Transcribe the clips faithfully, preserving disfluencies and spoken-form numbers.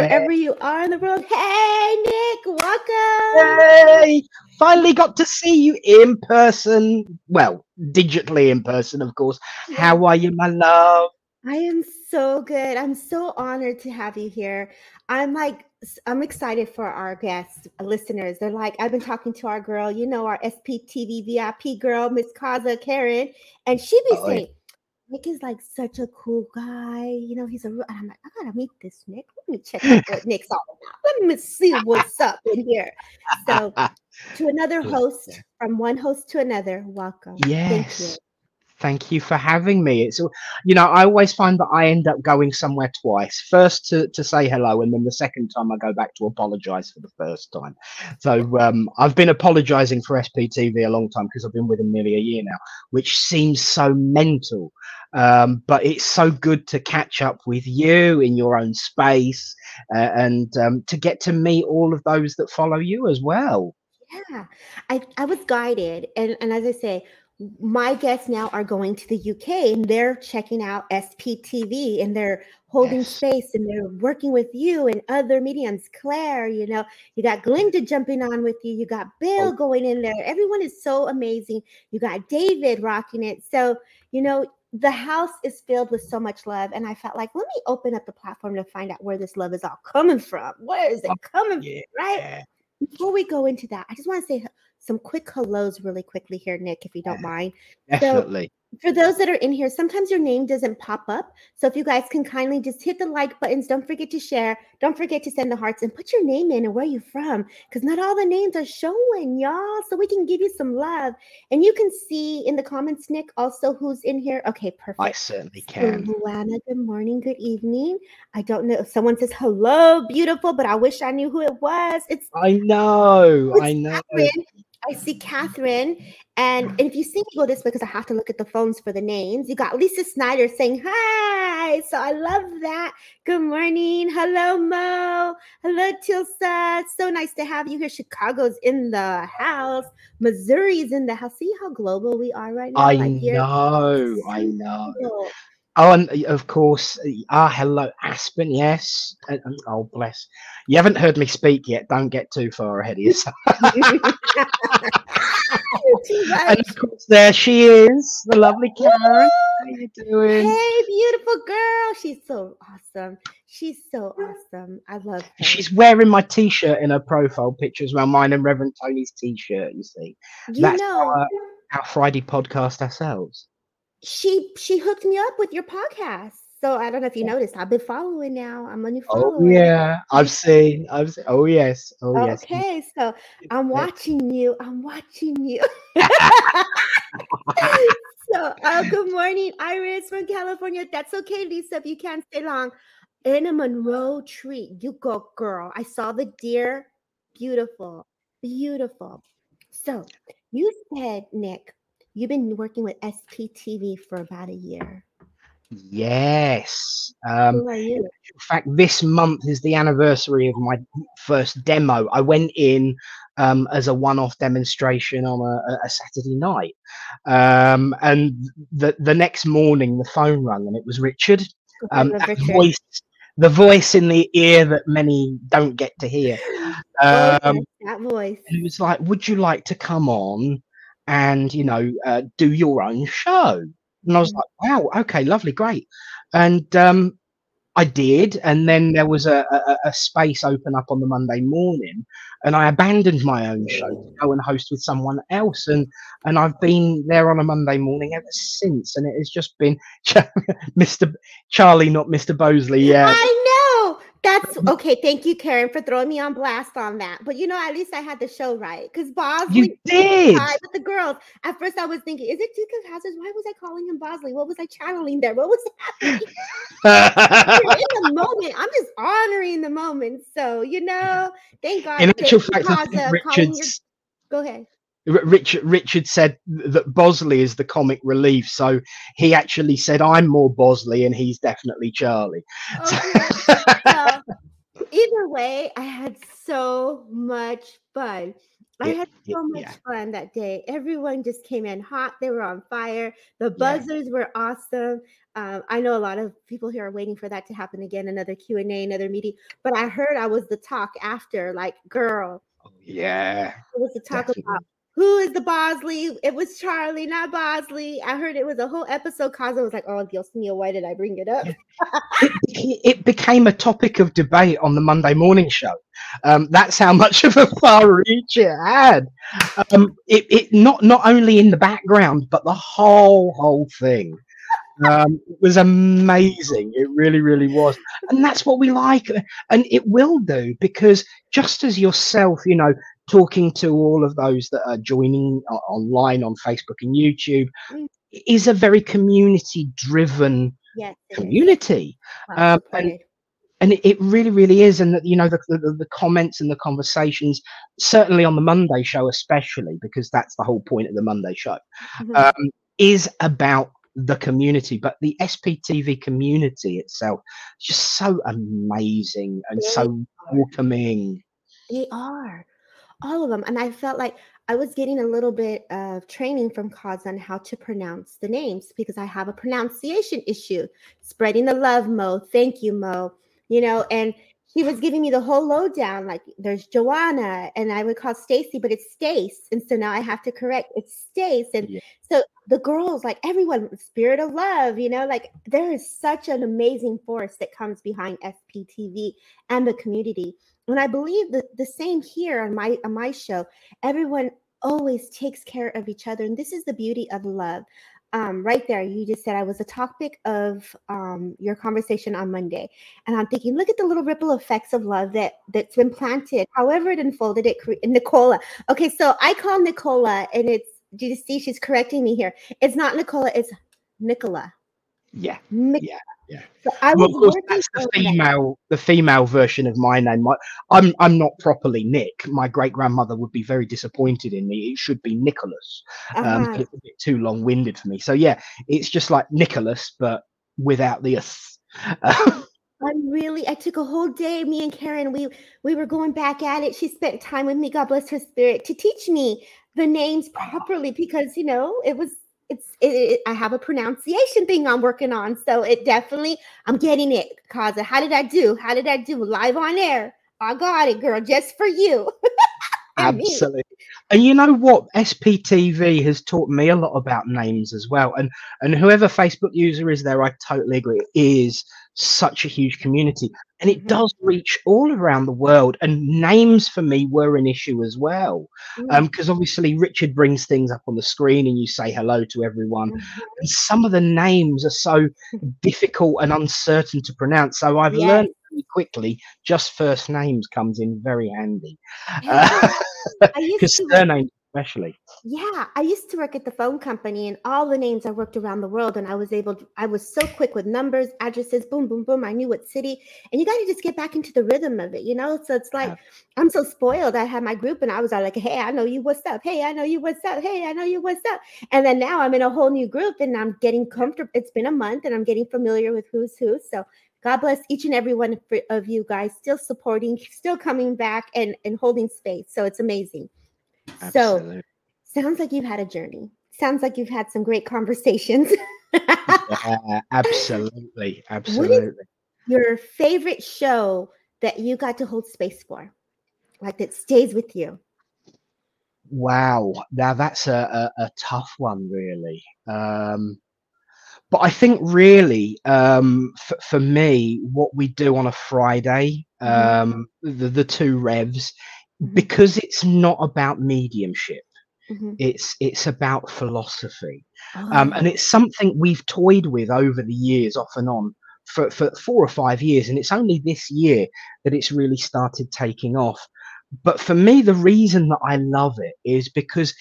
wherever you are in the world. Hey, Nick, welcome. Hey, finally got to see you in person. Well, digitally in person, of course. How are you, my love? I am so good. I'm so honored to have you here. I'm like, I'm excited for our guests, listeners. They're like, I've been talking to our girl, you know, our S P T V V I P girl, Miss Kaza Karen, and she be oh, saying, Nick is like such a cool guy. You know, he's a real, and I'm like, I gotta meet this Nick. Let me check out what Nick's all about. Let me see what's up in here. So to another host, from one host to another, welcome. Yes. Thank you. Thank you for having me. It's, you know, I always find that I end up going somewhere twice. First to, to say hello, and then the second time I go back to apologise for the first time. So um, I've been apologising for S P T V a long time because I've been with them nearly a year now, which seems so mental. Um, but it's so good to catch up with you in your own space uh, and um, to get to meet all of those that follow you as well. Yeah, I, I was guided. And, and as I say, my guests now are going to the U K and they're checking out S P T V and they're holding yes. space and they're working with you and other mediums. Claire, you know, you got Glinda jumping on with you. You got Bill oh. going in there. Everyone is so amazing. You got David rocking it. So, you know, the house is filled with so much love. And I felt like, let me open up the platform to find out where this love is all coming from. Where is it coming yeah. from, right? Before we go into that, I just want to say some quick hellos really quickly here, Nick, if you don't mind. Definitely. So for those that are in here, sometimes your name doesn't pop up. So if you guys can kindly just hit the like buttons, don't forget to share, don't forget to send the hearts and put your name in and where you're from, because not all the names are showing, y'all. So we can give you some love. And you can see in the comments, Nick, also who's in here. Okay, perfect. I certainly can. So, Joanna, good morning, good evening. I don't know if someone says hello, beautiful, but I wish I knew who it was. It's I know, it's I know. Catherine. I see Catherine, and, and if you see me go this way, because I have to look at the phones for the names, you got Lisa Snyder saying hi, so I love that. Good morning. Hello, Mo. Hello, Tilsa. So nice to have you here. Chicago's in the house. Missouri's in the house. See how global we are right now? I like know. So I know. Cool. Oh, and of course, ah, hello, Aspen, yes. And, and, oh, bless. You haven't heard me speak yet. Don't get too far ahead of yourself. And of course, there she is, the lovely Karen. How are you doing? Hey, beautiful girl. She's so awesome. She's so awesome. I love her. She's wearing my T-shirt in her profile picture as well, mine and Reverend Tony's T-shirt, you see. You That's know. Our, our Friday podcast ourselves. She she hooked me up with your podcast, so I don't know if you noticed. I've been following now. I'm a new follower. Oh yeah, I've seen. I've seen. Oh yes. Oh okay, yes. Okay, so I'm watching you. I'm watching you. So, oh, good morning, Iris from California. That's okay, Lisa. If you can't stay long, Anna Monroe tree. You go, girl. I saw the deer. Beautiful, beautiful. So you said, Nick, you've been working with S P T V for about a year. Yes. Um, Who are you? In fact, this month is the anniversary of my first demo. I went in um, as a one-off demonstration on a, a Saturday night. Um, and the, the next morning, the phone rang, and it was Richard. Um, that Richard. Voice, the voice in the ear that many don't get to hear. Um, that voice. And it was like, would you like to come on and, you know, uh, do your own show? And I was like, wow, okay, lovely, great. And um, I did. And then there was a, a, a space open up on the Monday morning, and I abandoned my own show to go and host with someone else. And, and I've been there on a Monday morning ever since. And it has just been Mister Charlie, not Mister Bosley. Yeah. I know. That's okay. Thank you, Karen, for throwing me on blast on that. But you know, at least I had the show right, because Bosley you did with the girls. At first, I was thinking, is it Duke of Hazzard? Why was I calling him Bosley? What was I channeling there? What was happening? In the moment, I'm just honoring the moment. So you know, thank God. In actual fact, Richard's. Your... Go ahead. Richard Richard said that Bosley is the comic relief, so he actually said, I'm more Bosley and he's definitely Charlie. Okay. Well, either way, I had so much fun. I had so much yeah. fun that day. Everyone just came in hot. They were on fire. The buzzers yeah. were awesome. Um, I know a lot of people here are waiting for that to happen again, another Q and A, another meeting. But I heard I was the talk after, like, girl. Yeah. It was the talk That's about who is the Bosley? It was Charlie, not Bosley. I heard it was a whole episode. Kaza was like, oh, Dios mío, why did I bring it up? It became a topic of debate on the Monday morning show. Um, that's how much of a far reach it had. Um, it, it not, not only in the background, but the whole, whole thing. Um, it was amazing. It really, really was. And that's what we like. And it will do, because just as yourself, you know, talking to all of those that are joining online on Facebook and YouTube mm. is a very community-driven yes, community. Wow, um, and, and it really, really is. And, that you know, the, the, the comments and the conversations, certainly on the Monday show especially, because that's the whole point of the Monday show, mm-hmm. um, is about the community. But the S P T V community itself is just so amazing and they so are. welcoming. They are. All of them. And I felt like I was getting a little bit of training from Kaza on how to pronounce the names, because I have a pronunciation issue. Spreading the love, Mo. Thank you, Mo. You know, and he was giving me the whole lowdown, like there's Joanna, and I would call Stacey, but it's Stace. And so now I have to correct, it's Stace. And yeah. so the girls, like everyone, spirit of love, you know, like there is such an amazing force that comes behind S P T V and the community. And I believe that the same here on my on my show, everyone always takes care of each other. And this is the beauty of love. Um, right there, you just said I was a topic of um, your conversation on Monday. And I'm thinking, look at the little ripple effects of love that, that's been planted. However it unfolded, it cre- Nicola. Okay, so I call Nicola, and it's, do you see she's correcting me here? It's not Nicola, it's Nicola. Yeah, Nicola. yeah. Yeah. So I well, of course, that's the female, that. the female version of my name. My, I'm, I'm not properly Nick. My great grandmother would be very disappointed in me. It should be Nicholas. Uh-huh. Um, it's a bit too long winded for me. So yeah, it's just like Nicholas, but without the us. I'm really. I took a whole day. Me and Karen, we we were going back at it. She spent time with me. God bless her spirit, to teach me the names properly, because you know it was. It's. It, it, I have a pronunciation thing I'm working on, so it definitely. I'm getting it, Kaza. How did I do? How did I do? Live on air. I got it, girl. Just for you. Absolutely. Me. And you know what? S P T V has taught me a lot about names as well. And and whoever Facebook user is there, I totally agree. It is such a huge community, and it mm-hmm. does reach all around the world. And names for me were an issue as well, because mm-hmm. um, obviously Richard brings things up on the screen and you say hello to everyone, mm-hmm. and some of the names are so difficult and uncertain to pronounce, so I've yes. learned really quickly just first names comes in very handy, because yeah. uh, surnames especially. Yeah, I used to work at the phone company, and all the names I worked around the world, and I was able to, I was so quick with numbers, addresses, boom, boom, boom. I knew what city, and you got to just get back into the rhythm of it, you know? So it's like, yeah. I'm so spoiled. I had my group, and I was all like, hey, I know you, what's up? Hey, I know you, what's up? Hey, I know you, what's up? And then now I'm in a whole new group, and I'm getting comfortable. It's been a month, and I'm getting familiar with who's who. So God bless each and every one of you guys, still supporting, still coming back, and, and holding space. So it's amazing. Absolutely. So sounds like you've had a journey. Sounds like you've had some great conversations. yeah, absolutely. Absolutely. What is your favorite show that you got to hold space for? Like that stays with you? Wow. Now that's a, a, a tough one, really. Um, but I think really um, f- for me, what we do on a Friday, um, mm-hmm. the, the two revs, because it's not about mediumship, mm-hmm. it's it's about philosophy, oh. um, and it's something we've toyed with over the years, off and on, for, for four or five years, and it's only this year that it's really started taking off. But for me, the reason that I love it is because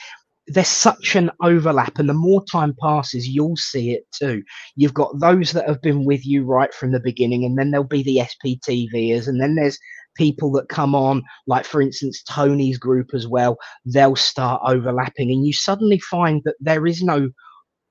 there's such an overlap, and the more time passes, you'll see it too. You've got those that have been with you right from the beginning, and then there'll be the S P T Vers, and then there's people that come on, like for instance Tony's group as well. They'll start overlapping, and you suddenly find that there is no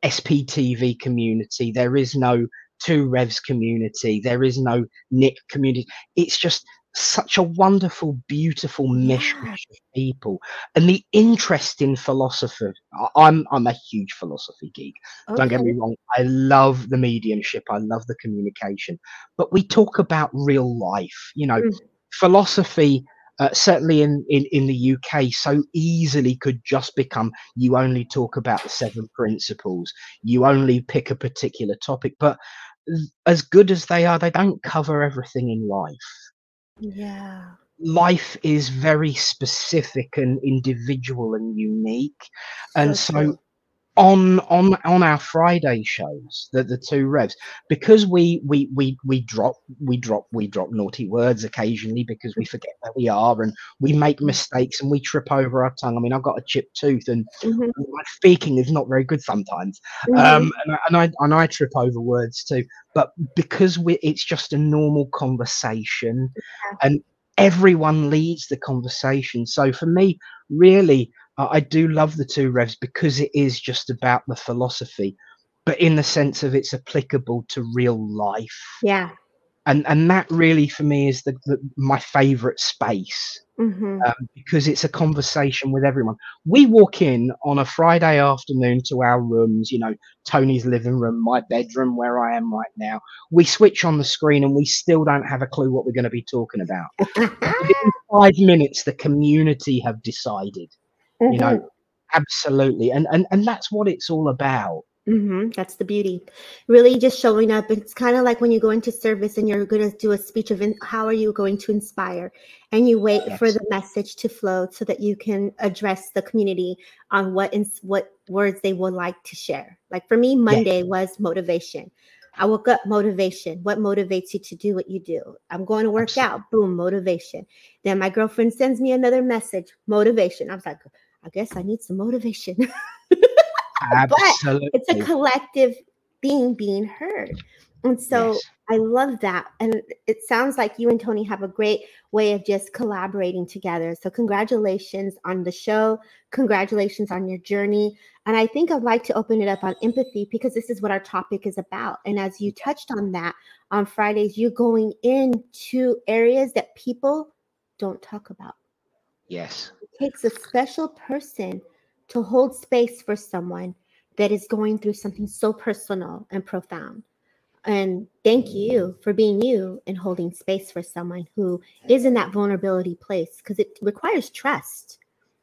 S P T V community, there is no to Rev's community. There is no Nick community. It's just such a wonderful, beautiful mesh of people. And the interest in philosopher, I'm I'm a huge philosophy geek. Okay. Don't get me wrong. I love the mediumship. I love the communication. But we talk about real life. You know, mm. philosophy, uh, certainly in, in, in the U K, so easily could just become you only talk about the seven principles. You only pick a particular topic. But as good as they are, they don't cover everything in life. Yeah, life is very specific and individual and unique, and so, so cool. on on on our Friday shows, that the two Revs, because we we we we drop we drop we drop naughty words occasionally because we forget where we are and we make mistakes and we trip over our tongue. I mean, I've got a chipped tooth and mm-hmm. my speaking is not very good sometimes, mm-hmm. um, and, and I and I trip over words too. But because we, it's just a normal conversation, yeah. and everyone leads the conversation. So for me, really, uh, I do love the two Revs because it is just about the philosophy, but in the sense of it's applicable to real life. Yeah. And and that really, for me, is the, the my favourite space, mm-hmm. um, because it's a conversation with everyone. We walk in on a Friday afternoon to our rooms, you know, Tony's living room, my bedroom, where I am right now. We switch on the screen and we still don't have a clue what we're going to be talking about. Within five minutes, the community have decided, mm-hmm. you know, absolutely. And, and, and that's what it's all about. Mm-hmm. That's the beauty. Really just showing up. It's kind of like when you go into service and you're going to do a speech of in- how are you going to inspire? And you wait yes. for the message to flow so that you can address the community on what ins- what words they would like to share. Like for me, Monday yes. was motivation. I woke up, motivation. What motivates you to do what you do? I'm going to work Absolutely. out. Boom, motivation. Then my girlfriend sends me another message, motivation. I was like, I guess I need some motivation. Absolutely. But it's a collective being being heard. And so yes. I love that. And it sounds like you and Tony have a great way of just collaborating together. So congratulations on the show. Congratulations on your journey. And I think I'd like to open it up on empathy because this is what our topic is about. And as you touched on that on Fridays, you're going into areas that people don't talk about. Yes. It takes a special person to hold space for someone that is going through something so personal and profound. And thank you for being you and holding space for someone who is in that vulnerability place, because it requires trust.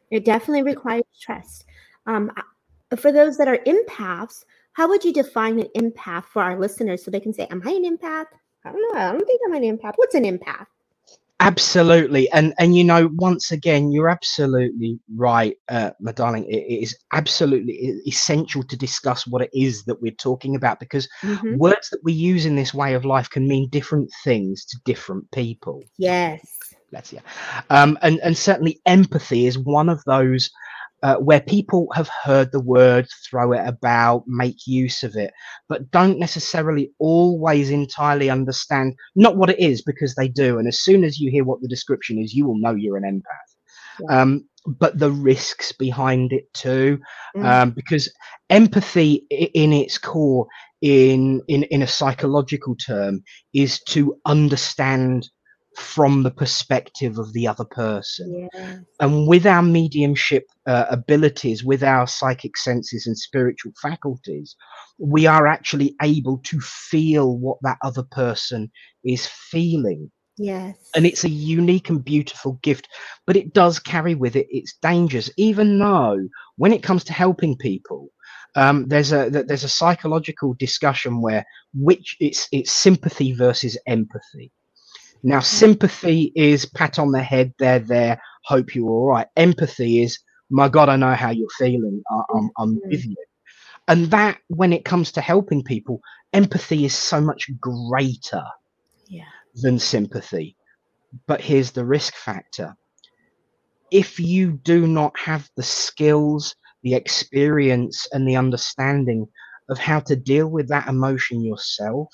It definitely requires trust. Um, for those that are empaths, how would you define an empath for our listeners so they can say, am I an empath? I don't know. I don't think I'm an empath. What's an empath? Absolutely. And, and, you know, once again, you're absolutely right, uh, my darling. It, it is absolutely essential to discuss what it is that we're talking about, because mm-hmm. words that we use in this way of life can mean different things to different people. Yes. That's yeah. Um, and, and certainly empathy is one of those uh, where people have heard the word, throw it about, make use of it, but don't necessarily always entirely understand not what it is, because they do. And as soon as you hear what the description is, you will know you're an empath. Yeah. Um, but the risks behind it too, mm. um, because empathy I- in its core, in, in, in a psychological term, is to understand from the perspective of the other person. Yeah. And with our mediumship uh, abilities, with our psychic senses and spiritual faculties, we are actually able to feel what that other person is feeling. Yes. And it's a unique and beautiful gift, but it does carry with it its dangers, even though when it comes to helping people, Um, there's a there's a psychological discussion where which it's it's sympathy versus empathy. Now, sympathy is pat on the head, they're there, hope you're all right. Empathy is, my God, I know how you're feeling. I, I'm, I'm with you. And that, when it comes to helping people, empathy is so much greater yeah. than sympathy. But here's the risk factor. If you do not have the skills, the experience, and the understanding of how to deal with that emotion yourself,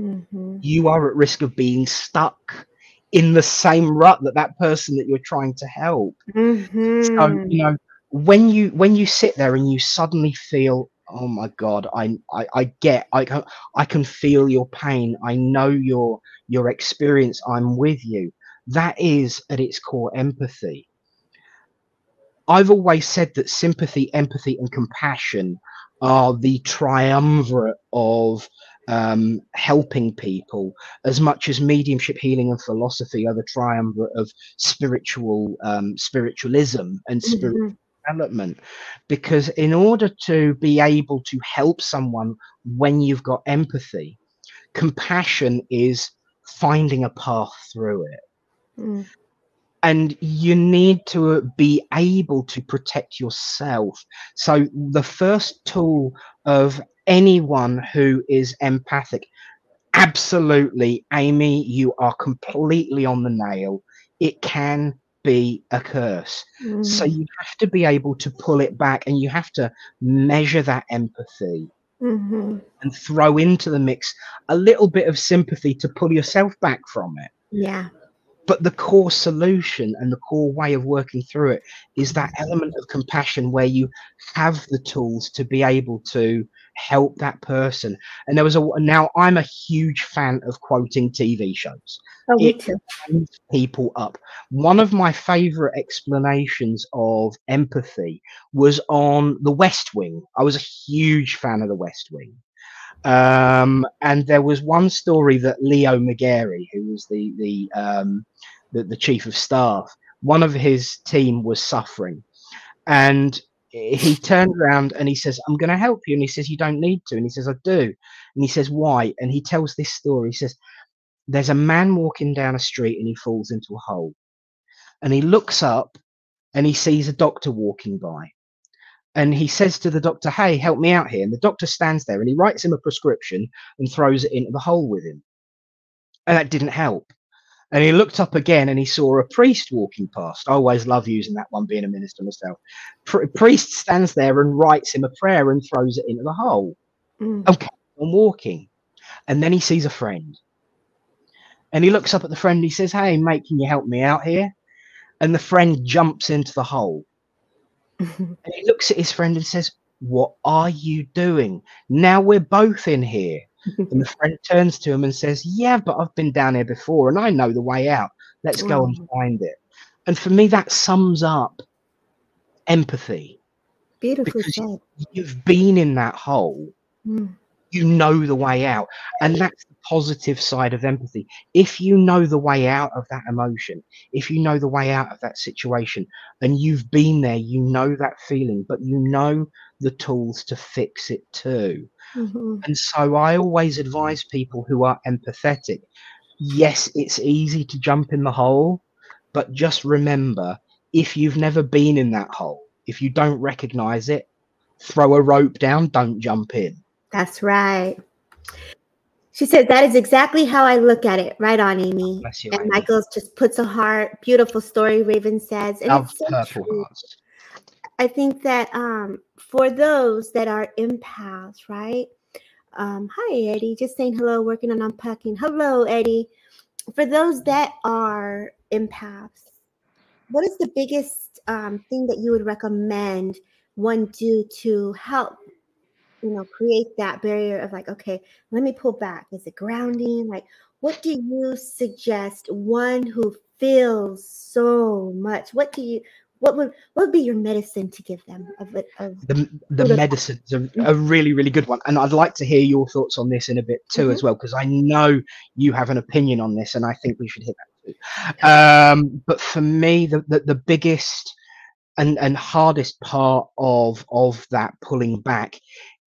mm-hmm. you are at risk of being stuck in the same rut that that person that you're trying to help. Mm-hmm. So, you know, when you when you sit there and you suddenly feel, oh my God, I, I, I get, I can, I can feel your pain. I know your, your experience. I'm with you. That is at its core empathy. I've always said that sympathy, empathy, and compassion are the triumvirate of um, helping people, as much as mediumship, healing, and philosophy are the triumvirate of spiritual, um, spiritualism and spiritual mm-hmm. development. Because in order to be able to help someone when you've got empathy, compassion is finding a path through it. Mm. And you need to be able to protect yourself. So the first tool of anyone who is empathic, absolutely, Amy, you are completely on the nail. It can be a curse. Mm. So you have to be able to pull it back, and you have to measure that empathy. Mm-hmm. And throw into the mix a little bit of sympathy to pull yourself back from it. Yeah. But the core solution and the core way of working through it is that element of compassion, where you have the tools to be able to help that person. And there was a, now I'm a huge fan of quoting T V shows. Oh, me too. It brings people up. One of my favorite explanations of empathy was on the West Wing. I was a huge fan of the West Wing. Um, and there was one story that Leo McGarry, who was the the, um, the the chief of staff, one of his team was suffering, and he turned around and he says, "I'm going to help you." And he says, "You don't need to." And he says, "I do." And he says, "Why?" And he tells this story. He says, "There's a man walking down a street and he falls into a hole, and he looks up and he sees a doctor walking by. And he says to the doctor, 'Hey, help me out here.' And the doctor stands there and he writes him a prescription and throws it into the hole with him. And that didn't help. And he looked up again and he saw a priest walking past. I always love using that one, being a minister myself. Pri- priest stands there and writes him a prayer and throws it into the hole. Mm. Okay, I'm walking. And then he sees a friend. And he looks up at the friend. And he says, 'Hey, mate, can you help me out here?' And the friend jumps into the hole. And he looks at his friend and says, 'What are you doing? Now we're both in here.' And the friend turns to him and says, 'Yeah, but I've been down here before and I know the way out. Let's go mm. and find it.'" And for me, that sums up empathy. Beautiful. Because you've been in that hole. Mm. You know the way out. And that's the positive side of empathy. If you know the way out of that emotion, if you know the way out of that situation, and you've been there, you know that feeling, but you know the tools to fix it too. Mm-hmm. And so I always advise people who are empathetic, yes, it's easy to jump in the hole, but just remember, if you've never been in that hole, if you don't recognize it, throw a rope down, don't jump in. That's right. She said, "That is exactly how I look at it." Right on, Amy. Bless you, and Amy. Michael's just puts a heart. Beautiful story, Raven says. And it's so purple true. Hearts. I think that um, for those that are empaths, right? Um, hi, Eddie. Just saying hello, working on unpacking. Hello, Eddie. For those that are empaths, what is the biggest um, thing that you would recommend one do to help? You know, create that barrier of like, okay, let me pull back. Is it grounding? Like, what do you suggest one who feels so much? What do you, what would, what would be your medicine to give them? Of, of the the medicine is a, a really, really good one. And I'd like to hear your thoughts on this in a bit too, mm-hmm. as well, because I know you have an opinion on this and I think we should hit that too. Um, but for me, the, the, the biggest and, and hardest part of, of that pulling back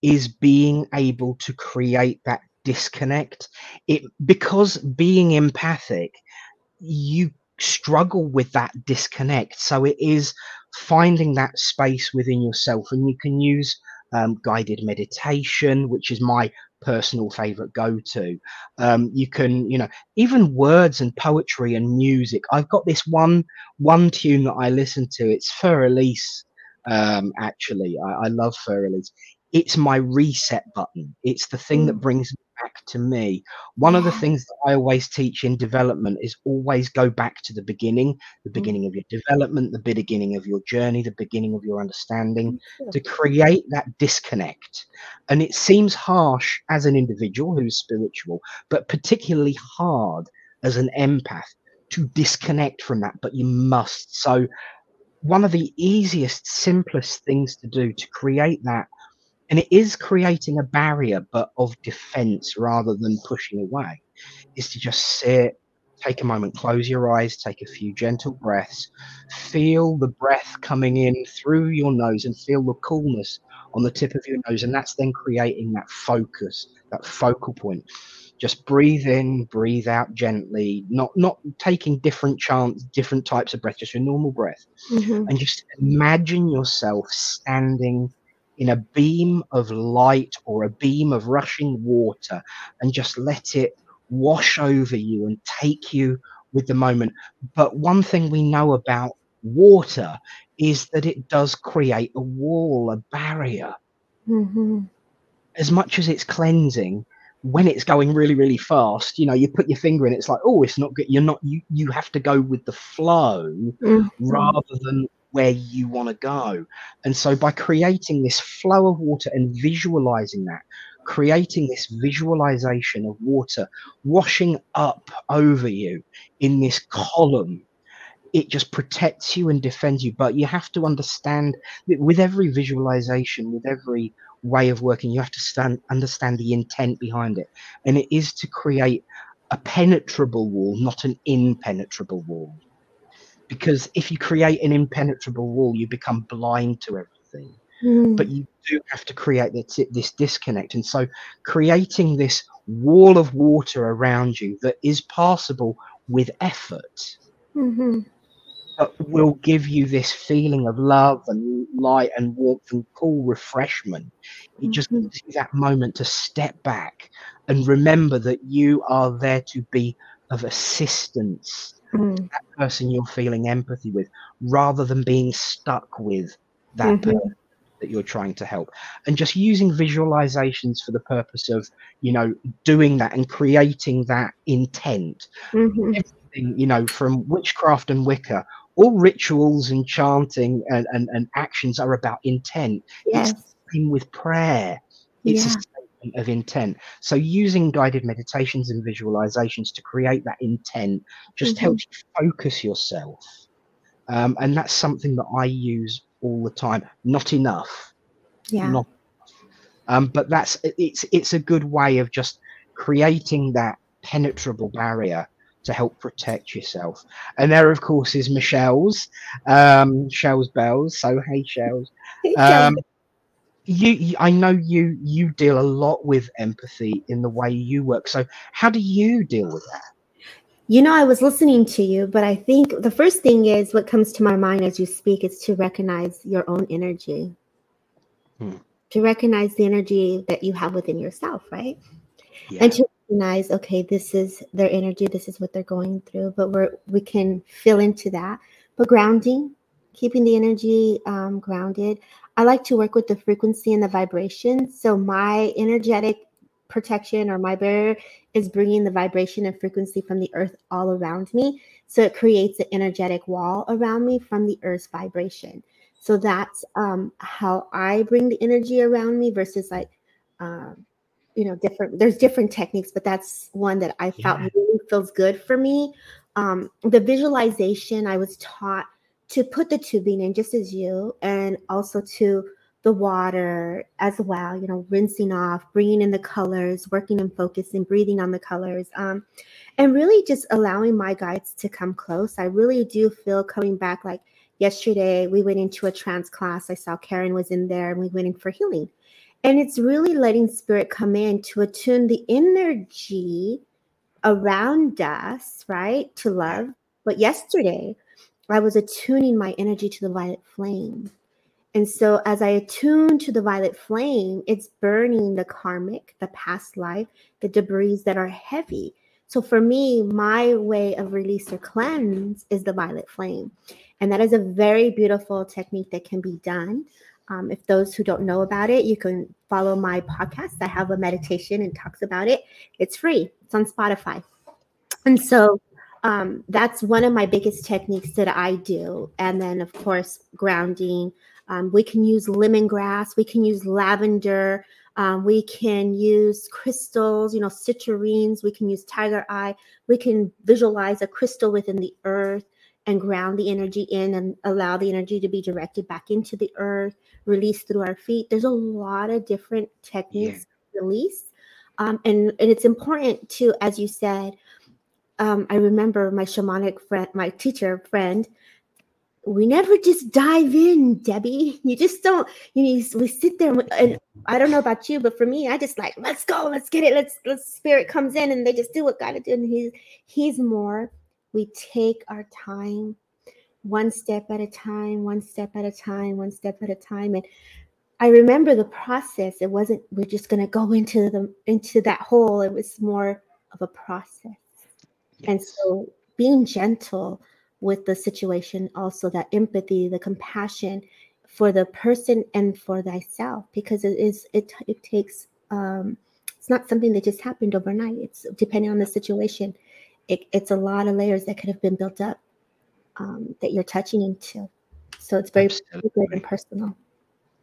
is being able to create that disconnect. It because being empathic, you struggle with that disconnect. So it is finding that space within yourself, and you can use um, guided meditation, which is my personal favorite go-to. Um, you can, you know, even words and poetry and music. I've got this one one tune that I listen to. It's Fur Elise. Um, actually, I, I love Fur Elise. It's my reset button. It's the thing that brings me back to me. One yeah. of the things that I always teach in development is always go back to the beginning, the beginning mm-hmm. of your development, the beginning of your journey, the beginning of your understanding, mm-hmm. to create that disconnect. And it seems harsh as an individual who's spiritual, but particularly hard as an empath to disconnect from that, but you must. So one of the easiest, simplest things to do to create that, and it is creating a barrier, but of defense rather than pushing away, is to just sit, take a moment, close your eyes, take a few gentle breaths, feel the breath coming in through your nose and feel the coolness on the tip of your nose. And that's then creating that focus, that focal point. Just breathe in, breathe out gently, not not taking different chants, different types of breath, just your normal breath. Mm-hmm. And just imagine yourself standing in a beam of light or a beam of rushing water, and just let it wash over you and take you with the moment. But one thing we know about water is that it does create a wall, a barrier. Mm-hmm. As much as it's cleansing, when it's going really, really fast, you know, you put your finger in, it's like, oh, it's not good. You're not, you, you have to go with the flow mm-hmm. rather than where you want to go. And so by creating this flow of water and visualizing that, creating this visualization of water washing up over you in this column, it just protects you and defends you. But you have to understand that with every visualization, with every way of working, you have to stand, understand the intent behind it. And it is to create a penetrable wall, not an impenetrable wall. Because if you create an impenetrable wall, you become blind to everything. Mm. But you do have to create this, this disconnect. And so creating this wall of water around you that is passable with effort, mm-hmm. but will give you this feeling of love and light and warmth and cool refreshment. It mm-hmm. just gives you that moment to step back and remember that you are there to be of assistance. Mm. That person you're feeling empathy with, rather than being stuck with that mm-hmm. person that you're trying to help. And just using visualizations for the purpose of, you know, doing that and creating that intent. Mm-hmm. Everything, you know, from witchcraft and Wicca, all rituals and chanting and, and, and actions are about intent. Yes. It's the same with prayer. It's yeah. a of intent. So using guided meditations and visualizations to create that intent just mm-hmm. helps you focus yourself, um, and that's something that I use all the time. Not enough, yeah not, um, but that's it's it's a good way of just creating that penetrable barrier to help protect yourself. And there, of course, is Michelle's um Shell's Bells. So hey, Shell's. um You, I know you you deal a lot with empathy in the way you work. So how do you deal with that? You know, I was listening to you, but I think the first thing is what comes to my mind as you speak is to recognize your own energy, hmm. to recognize the energy that you have within yourself, right? Yeah. And to recognize, okay, this is their energy, this is what they're going through, but we're, we can fill into that. But grounding, keeping the energy um, grounded. I like to work with the frequency and the vibration. So my energetic protection or my barrier is bringing the vibration and frequency from the earth all around me. So it creates an energetic wall around me from the earth's vibration. So that's um, how I bring the energy around me versus like, um, you know, different, there's different techniques, but that's one that I yeah. felt really feels good for me. Um, the visualization I was taught to put the tubing in just as you, and also to the water as well, you know, rinsing off, bringing in the colors, working in focus and breathing on the colors, um, and really just allowing my guides to come close. I really do feel coming back, like yesterday we went into a trance class. I saw Karen was in there and we went in for healing. And it's really letting spirit come in to attune the energy around us, right, to love. But yesterday, I was attuning my energy to the violet flame. And so as I attune to the violet flame, it's burning the karmic, the past life, the debris that are heavy. So for me, my way of release or cleanse is the violet flame. And that is a very beautiful technique that can be done. Um, if those who don't know about it, you can follow my podcast. I have a meditation and talks about it. It's free. It's on Spotify. And so um, that's one of my biggest techniques that I do. And then, of course, grounding. Um, we can use lemongrass. We can use lavender. Um, we can use crystals, you know, citrines. We can use tiger eye. We can visualize a crystal within the earth and ground the energy in and allow the energy to be directed back into the earth, release through our feet. There's a lot of different techniques yeah. to release. Um, and, and it's important to, as you said, um, I remember my shamanic friend, my teacher friend, we never just dive in, Debbie. You just don't, you know, we sit there and, and I don't know about you, but for me, I just like, let's go, let's get it. Let's, let's spirit comes in and they just do what gotta do. And he's, he's more, we take our time, one step at a time, one step at a time, one step at a time. And I remember the process. It wasn't, we're just going to go into the, into that hole. It was more of a process. Yes. And so being gentle with the situation, also that empathy, the compassion for the person and for thyself, because it is, it, it takes, um, it's not something that just happened overnight. It's depending on the situation. It, it's a lot of layers that could have been built up um, that you're touching into. So it's very good and personal.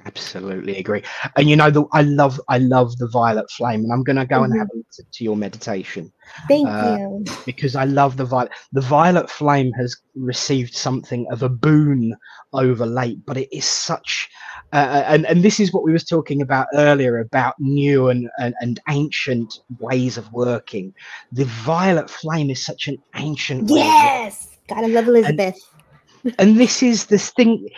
Absolutely agree. And, you know, the, I love I love the violet flame. And I'm going to go mm-hmm. and have a listen to your meditation. Thank uh, you. Because I love the violet. The violet flame has received something of a boon over late. But it is such uh, and, and this is what we was talking about earlier, about new and, and, and ancient ways of working. The violet flame is such an ancient way. Yes. Gotta love Elizabeth. And, and this is this thing.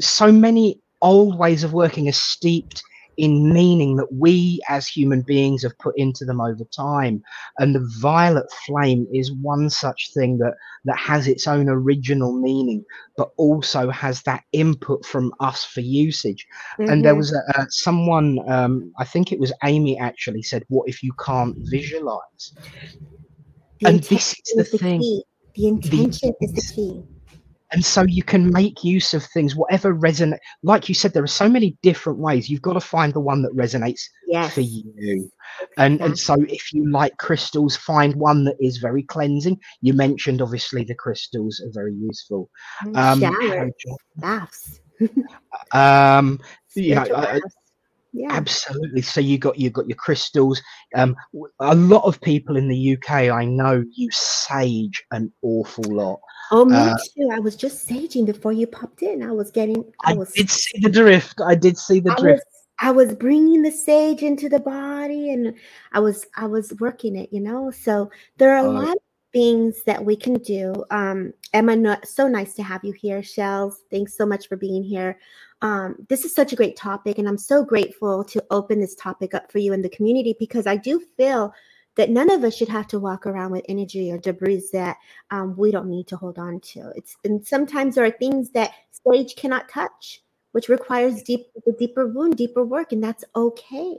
So many old ways of working are steeped in meaning that we as human beings have put into them over time. And the violet flame is one such thing that, that has its own original meaning, but also has that input from us for usage. Mm-hmm. And there was a, a, someone, um, I think it was Amy actually said, what if you can't visualize? The and this is the, is the thing. Key. The intention the, is the key. And so you can make use of things, whatever resonate. Like you said, there are so many different ways. You've got to find the one that resonates yes. for you. And, yeah. and so if you like crystals, find one that is very cleansing. You mentioned, obviously, the crystals are very useful. Um, Showers, baths. um, you know, I, yeah. Absolutely. So you got you got your crystals. Um, a lot of people in the U K, I know, use sage an awful lot. Oh, me uh, too. I was just saging before you popped in. I was getting. I, I was, did see the drift. I did see the I drift. Was, I was bringing the sage into the body, and I was I was working it. You know, so there are a oh. lot of things that we can do. Um, Emma, no, so nice to have you here, Shells. Thanks so much for being here. Um, this is such a great topic, and I'm so grateful to open this topic up for you in the community, because I do feel that none of us should have to walk around with energy or debris that um, we don't need to hold on to. It's and sometimes there are things that sage cannot touch, which requires deep, the deeper wound, deeper work, and that's okay.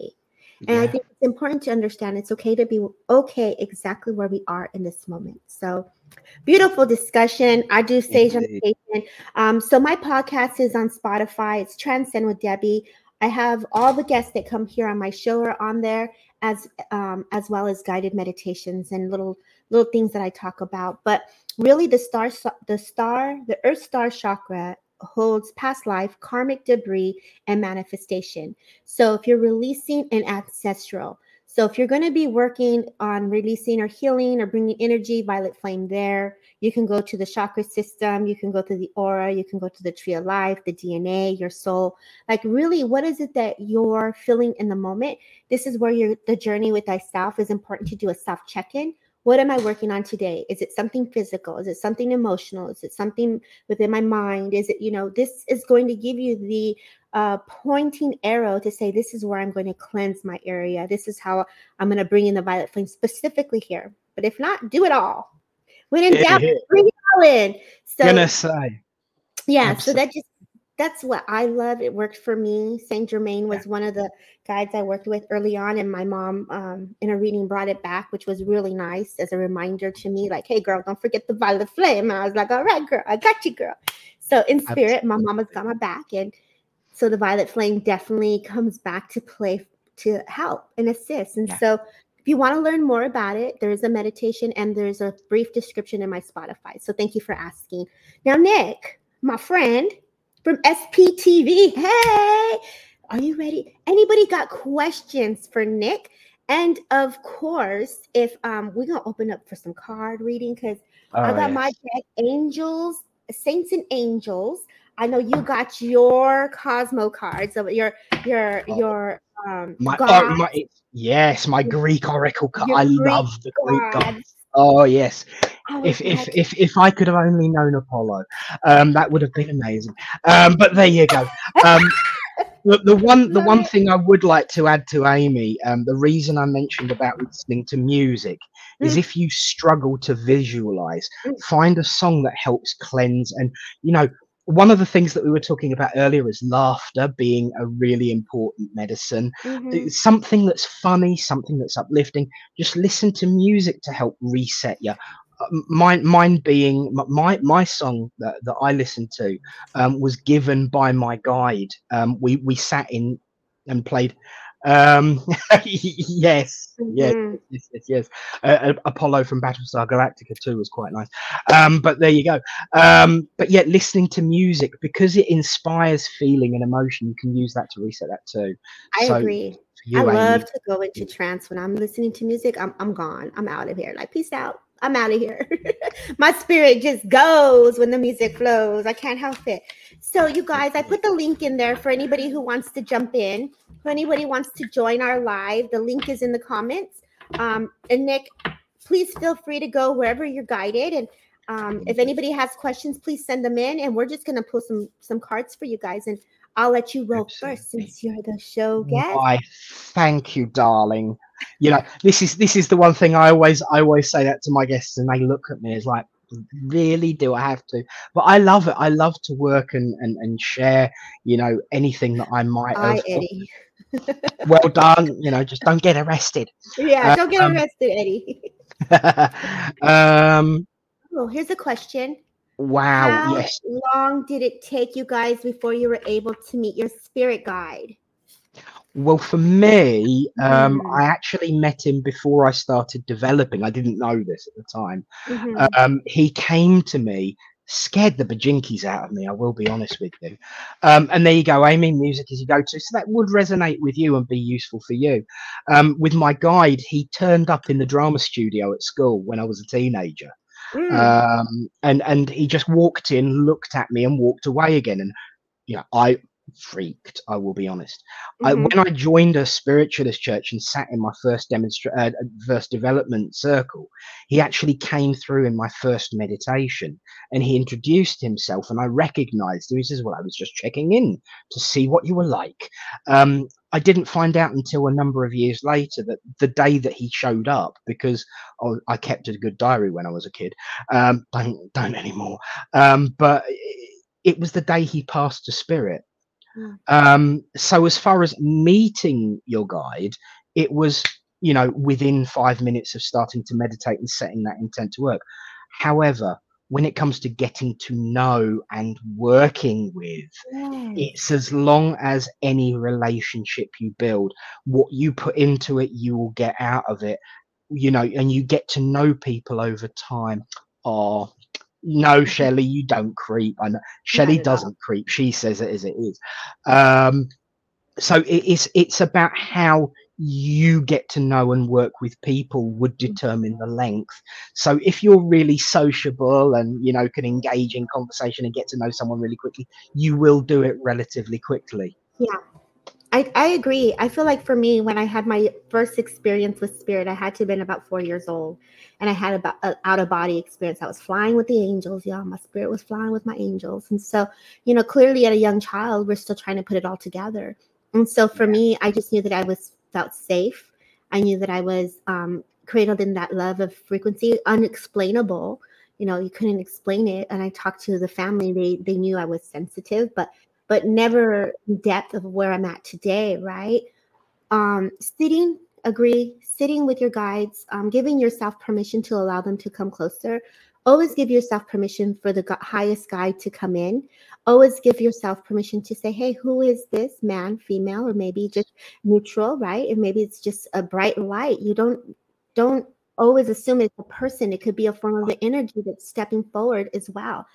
And yeah. I think it's important to understand it's okay to be okay exactly where we are in this moment. So beautiful discussion. I do sage on vacation. Um, so my podcast is on Spotify. It's Transcend with Debbie. I have all the guests that come here on my show are on there, as um, as well as guided meditations and little little things that I talk about. But really, the star, the star, the Earth Star Chakra holds past life, karmic debris, and manifestation. So if you're releasing an ancestral, so if you're going to be working on releasing or healing or bringing energy, violet flame there, you can go to the chakra system, you can go to the aura, you can go to the tree of life, the D N A, your soul. Like really, what is it that you're feeling in the moment? This is where your the journey with thyself is important to do a self-check-in. What am I working on today? Is it something physical? Is it something emotional? Is it something within my mind? Is it, you know, this is going to give you the uh, pointing arrow to say, this is where I'm going to cleanse my area. This is how I'm going to bring in the violet flame specifically here. But if not, do it all. When in doubt, bring it all in. So, gonna say. Yeah, absolutely. So that just, that's what I love. It worked for me. Saint Germain was one of the guides I worked with early on. And my mom um, in a reading brought it back, which was really nice as a reminder to me, like, hey, girl, don't forget the violet flame. And I was like, all right, girl, I got you, girl. So in spirit, absolutely. My mama's got my back. And so the violet flame definitely comes back to play to help and assist. And yeah. so if you want to learn more about it, there is a meditation and there's a brief description in my Spotify. So thank you for asking. Now, Nick, my friend from S P T V. Hey, are you ready? Anybody got questions for Nick? And of course, if um, we're going to open up for some card reading, because oh, I got yes. my deck, Angels, Saints and Angels. I know you got your Cosmo cards, so your, your, oh. your, um, my, oh, my, yes, my Greek Oracle card. Your I Greek love the Greek gods. gods. Oh, yes. Oh, if, if, if, if I could have only known Apollo, um, that would have been amazing. Um, but there you go. Um, The, the one the one thing I would like to add to Amy, um, the reason I mentioned about listening to music mm. is if you struggle to visualize, mm. find a song that helps cleanse. And, you know, one of the things that we were talking about earlier is laughter being a really important medicine. Mm-hmm. Something that's funny, something that's uplifting. Just listen to music to help reset you. Mine, mine being my my song that, that I listened to um, was given by my guide. Um, we we sat in and played. Um, yes, yes, mm-hmm. yes, yes, yes. Uh, Apollo from Battlestar Galactica two was quite nice. Um, but there you go. Um, but yet, listening to music because it inspires feeling and emotion, you can use that to reset that too. I so, agree. You, I love Amy. To go into trance when I'm listening to music. I'm I'm gone. I'm out of here. Like peace out. I'm out of here. My spirit just goes when the music flows. I can't help it. So you guys, I put the link in there for anybody who wants to jump in. If anybody wants to join our live, the link is in the comments. Um, and Nick, please feel free to go wherever you're guided. And um, if anybody has questions, please send them in. And we're just going to pull some, some cards for you guys. And I'll let you roll Absolutely. First since you're the show guest. I thank you, darling. You know, this is this is the one thing I always I always say that to my guests, and they look at me as like, really, do I have to? But I love it. I love to work and and, and share, you know, anything that I might. Hi, Eddie. Well done. You know, just don't get arrested. Yeah, don't get um, arrested, Eddie. um. Oh, here's a question. Wow. How yes. long did it take you guys before you were able to meet your spirit guide? Well, for me, um, mm. I actually met him before I started developing. I didn't know this at the time. Mm-hmm. Um, he came to me, scared the bajinkies out of me, I will be honest with you. Um, and there you go, Amy, music is your go-to. So that would resonate with you and be useful for you. Um, with my guide, he turned up in the drama studio at school when I was a teenager. Mm. Um, and, and he just walked in, looked at me and walked away again. And, you know, I... freaked, I will be honest. Mm-hmm. I, when I joined a spiritualist church and sat in my first demonstra- uh, first development circle, he actually came through in my first meditation and he introduced himself and I recognized him. He says, well, I was just checking in to see what you were like. Um, I didn't find out until a number of years later that the day that he showed up, because oh, I kept a good diary when I was a kid. Um, don't, don't anymore. Um, but it was the day he passed to spirit. Um, so as far as meeting your guide, it was, you know, within five minutes of starting to meditate and setting that intent to work. However, when it comes to getting to know and working with, yes. it's as long as any relationship you build, what you put into it, you will get out of it, you know, and you get to know people over time. Oh, no, Shelley, you don't creep. I know. Shelley doesn't creep. She says it as it is. Um, so it is, it's about how you get to know and work with people would determine the length. So if you're really sociable and, you know, can engage in conversation and get to know someone really quickly, you will do it relatively quickly. Yeah, I, I agree. I feel like for me, when I had my first experience with spirit, I had to have been about four years old, and I had about an out-of-body experience. I was flying with the angels, y'all. My spirit was flying with my angels. And so, you know, clearly at a young child, we're still trying to put it all together. And so for me, I just knew that I was felt safe. I knew that I was um, cradled in that love of frequency, unexplainable. You know, you couldn't explain it. And I talked to the family. They they knew I was sensitive, but but never depth of where I'm at today, right? Um, sitting, agree, sitting with your guides, um, giving yourself permission to allow them to come closer, Always give yourself permission for the highest guide to come in. Always give yourself permission to say, hey, who is this man, female, or maybe just neutral, right? And maybe it's just a bright light. You don't don't always assume it's a person. It could be a form of energy that's stepping forward as well.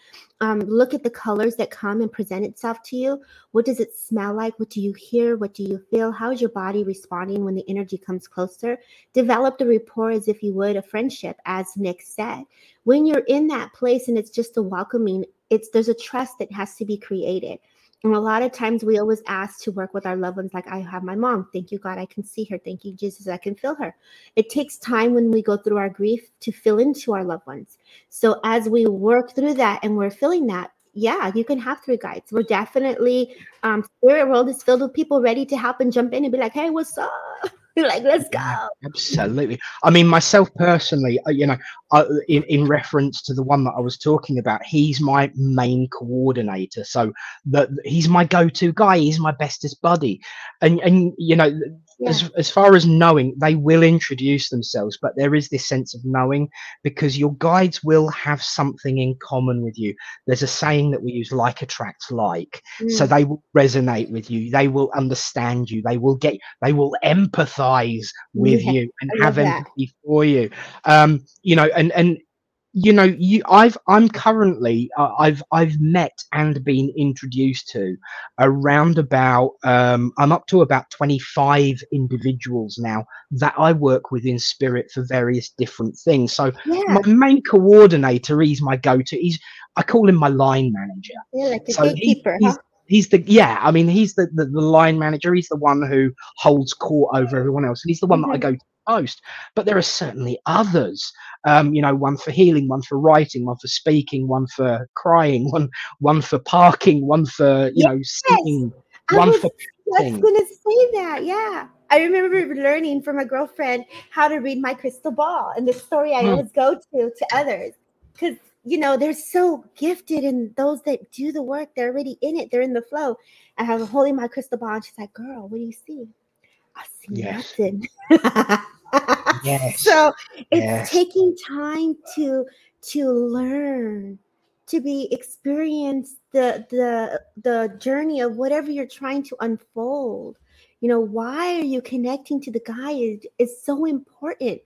Um, look at the colors that come and present itself to you. What does it smell like? What do you hear? What do you feel? How is your body responding when the energy comes closer? Develop the rapport as if you would a friendship, as Nick said. When you're in that place and it's just a welcoming, it's there's a trust that has to be created. And a lot of times we always ask to work with our loved ones, like, I have my mom. Thank you, God, I can see her. Thank you, Jesus, I can feel her. It takes time when we go through our grief to fill into our loved ones. So as we work through that and we're feeling that, yeah, you can have three guides. We're definitely, um, spirit world is filled with people ready to help and jump in and be like, hey, what's up? Like, let's go. Absolutely. I mean, myself personally, you know, I, in, in reference to the one that I was talking about, he's my main coordinator. So that he's my go-to guy. He's my bestest buddy. And, and you know, yeah. as, as far as knowing, they will introduce themselves, but there is this sense of knowing because your guides will have something in common with you. There's a saying that we use, like attracts like. Mm. So they will resonate with you. They will understand you. They will get, they will empathize with yeah, you and have empathy for you, um, you know, and and you know, you I've I'm currently uh, I've I've met and been introduced to around about um, I'm up to about twenty-five individuals now that I work with in spirit for various different things. So yeah. my main coordinator, he's my go-to. He's I call him my line manager. Yeah, like a so gatekeeper. He, huh? He's the, yeah, I mean, he's the, the, the line manager. He's the one who holds court over everyone else. And he's the one mm-hmm. that I go to most. But there are certainly others, um, you know, one for healing, one for writing, one for speaking, one for crying, one one for parking, one for, you yes. know, singing, I one was, for I was going to say that, yeah. I remember learning from a girlfriend how to read my crystal ball and the story I mm. always go to to others because, you know, they're so gifted, and those that do the work, they're already in it. They're in the flow. I have holding my crystal ball, and she's like, "Girl, what do you see?" I see yes. nothing. yes. So it's yes. taking time to to learn, to be experience the the the journey of whatever you're trying to unfold. You know, why are you connecting to the guide? It's so important.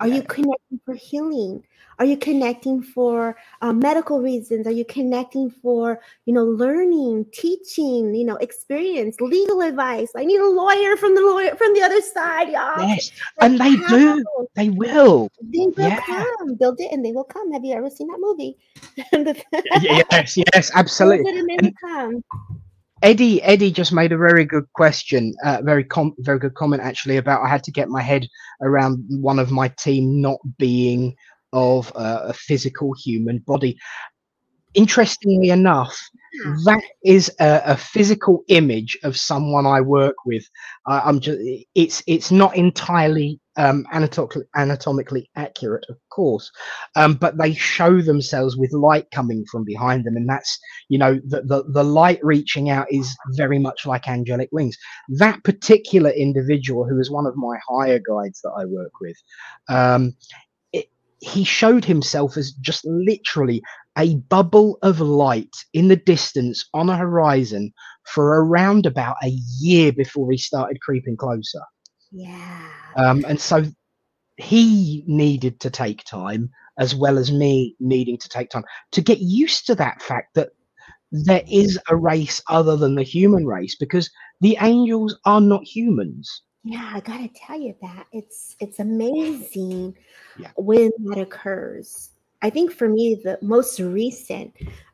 Are you connecting for healing? Are you connecting for uh, medical reasons? Are you connecting for, you know, learning, teaching, you know, experience, legal advice? I need a lawyer from the lawyer from the other side, y'all. Yes, like, and they how? do. They will. They will yeah. come. Build it and they will come. Have you ever seen that movie? yes, yes, absolutely. Build it and they will come. Eddie, Eddie just made a very good question, uh, very com- very good comment actually about I had to get my head around one of my team not being of uh, a physical human body. Interestingly enough, that is a, a physical image of someone I work with. Uh, I'm just it's it's not entirely um, anatomically anatomically accurate, of course, um, but they show themselves with light coming from behind them, and that's you know the, the the light reaching out is very much like angelic wings. That particular individual, who is one of my higher guides that I work with, um, it, he showed himself as just literally a bubble of light in the distance on a horizon for around about a year before he started creeping closer. Yeah. Um, and so he needed to take time, as well as me needing to take time, to get used to that fact that there is a race other than the human race, because the angels are not humans. Yeah, I gotta tell you that. It's, it's amazing yeah. when that occurs. I think for me, the most recent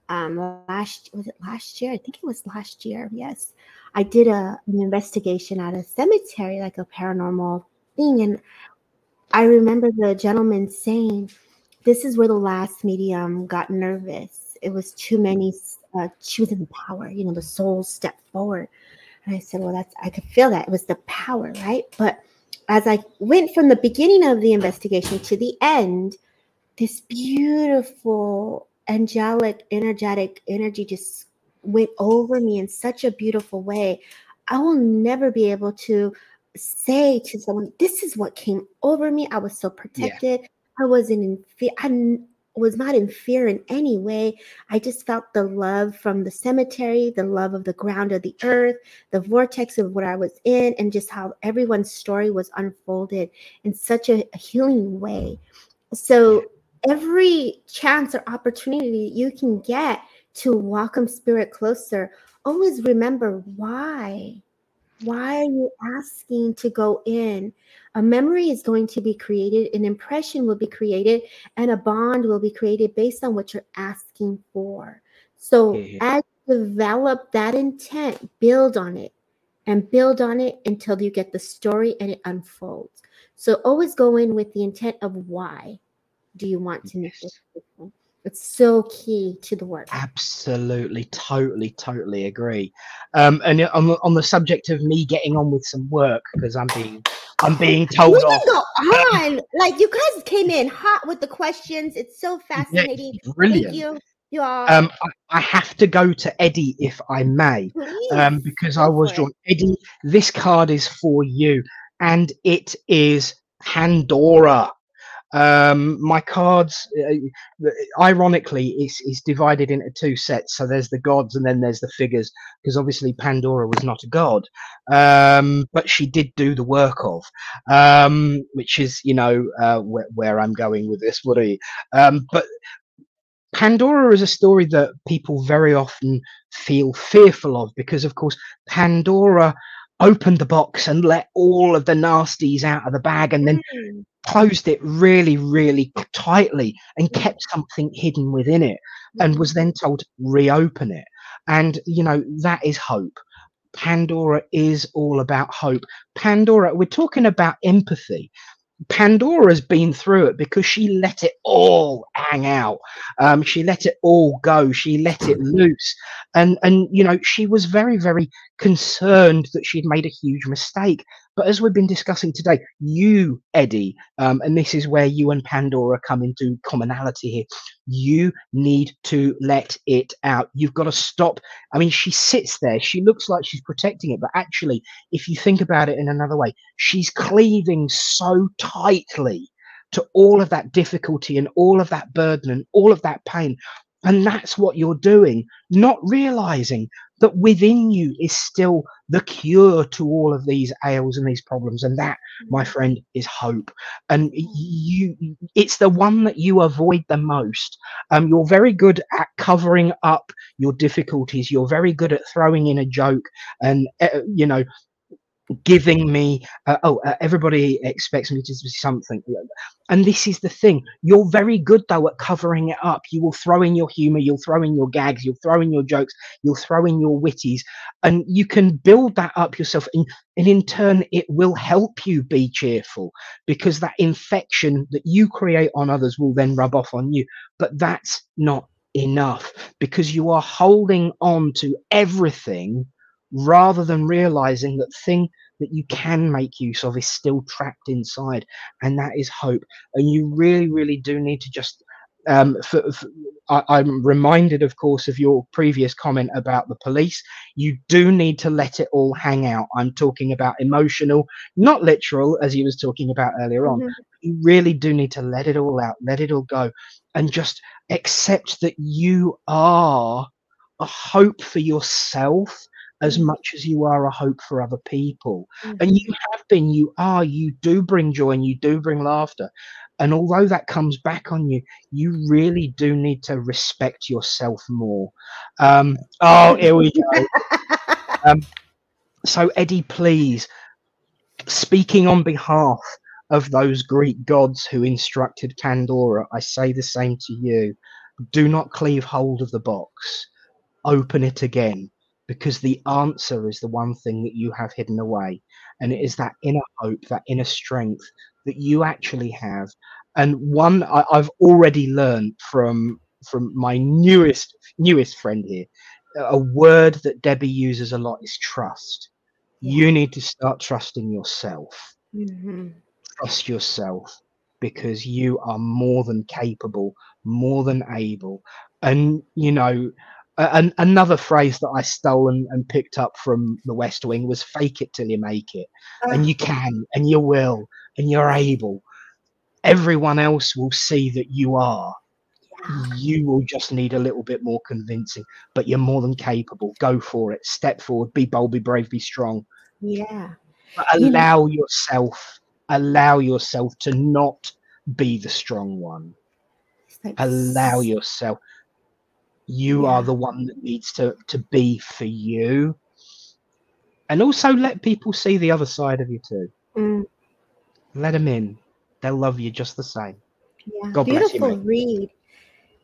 um, last was it last year? I think it was last year. Yes, I did a, an investigation at a cemetery, like a paranormal thing, and I remember the gentleman saying, "This is where the last medium got nervous. It was too many. Uh, she was in power. You know, the soul stepped forward." And I said, "Well, that's I could feel that. It was the power, right?" But as I went from the beginning of the investigation to the end, this beautiful, angelic, energetic energy just went over me in such a beautiful way. I will never be able to say to someone, this is what came over me. I was so protected. Yeah. I wasn't in fear. I, was not in fear in any way. I just felt the love from the cemetery, the love of the ground of the earth, the vortex of what I was in, and just how everyone's story was unfolded in such a, a healing way. So every chance or opportunity you can get to welcome spirit closer, always remember why. Why are you asking to go in? A memory is going to be created, an impression will be created, and a bond will be created based on what you're asking for. So mm-hmm. as you develop that intent, build on it and build on it until you get the story and it unfolds. So always go in with the intent of why do you want to meet this person? It's so key to the work. Absolutely, totally, totally agree. Um, and on the, on the subject of me getting on with some work, because I'm being, I'm being told we off. Can go on. Like, you guys came in hot with the questions. It's so fascinating. Yeah, brilliant. Thank you. You are. Um, I, I have to go to Eddie, if I may, um, because I was drawn. Eddie, this card is for you, and it is Pandora. Um, my cards, uh, ironically, is is divided into two sets. So there's the gods and then there's the figures, because obviously Pandora was not a god, um, but she did do the work of, um, which is, you know, uh, where, where I'm going with this. What are you? Um, but Pandora is a story that people very often feel fearful of, because, of course, Pandora opened the box and let all of the nasties out of the bag, and then mm. closed it really, really tightly and kept something hidden within it, and was then told to reopen it. And, you know, that is hope. Pandora is all about hope. Pandora, we're talking about empathy. Pandora's been through it because she let it all hang out. Um, she let it all go. She let it loose. And, and you know, she was very, very concerned that she'd made a huge mistake. But as we've been discussing today, you, Eddie, um, and this is where you and Pandora come into commonality here, you need to let it out. You've got to stop. I mean, she sits there. She looks like she's protecting it. But actually, if you think about it in another way, she's cleaving so tightly to all of that difficulty and all of that burden and all of that pain. And that's what you're doing, not realizing that within you is still the cure to all of these ails and these problems. And that, my friend, is hope. And you, it's the one that you avoid the most. Um, you're very good at covering up your difficulties. You're very good at throwing in a joke and, uh, you know, giving me, uh, oh, uh, everybody expects me to do something. And this is the thing. You're very good, though, at covering it up. You will throw in your humor. You'll throw in your gags. You'll throw in your jokes. You'll throw in your witties. And you can build that up yourself. And, and in turn, it will help you be cheerful, because that infection that you create on others will then rub off on you. But that's not enough, because you are holding on to everything rather than realizing that thing that you can make use of is still trapped inside, and that is hope. And you really, really do need to just um for, for, I, I'm reminded, of course, of your previous comment about the police. You do need to let it all hang out. I'm talking about emotional, not literal, as he was talking about earlier on. Mm-hmm. You really do need to let it all out, let it all go, and just accept that you are a hope for yourself as much as you are a hope for other people. Mm-hmm. And you have been, you are, you do bring joy and you do bring laughter. And although that comes back on you, you really do need to respect yourself more. Um, oh, here we go. um, so, Eddie, please, speaking on behalf of those Greek gods who instructed Pandora, I say the same to you. Do not cleave hold of the box. Open it again, because the answer is the one thing that you have hidden away. And it is that inner hope, that inner strength that you actually have. And one I, I've already learned from from my newest, newest friend here, a word that Debbie uses a lot is trust. You need to start trusting yourself. Mm-hmm. Trust yourself, because you are more than capable, more than able. And, you know, And another phrase that I stole and, and picked up from the West Wing was fake it till you make it. And you can, and you will, and you're able. Everyone else will see that you are. You will just need a little bit more convincing, but you're more than capable. Go for it. Step forward. Be bold, be brave, be strong. Yeah. But allow you know, yourself, allow yourself to not be the strong one. Like, allow yourself. You yeah. are the one that needs to, to be for you. And also let people see the other side of you too. Mm. Let them in. They'll love you just the same. Yeah. God bless you, mate. Beautiful read.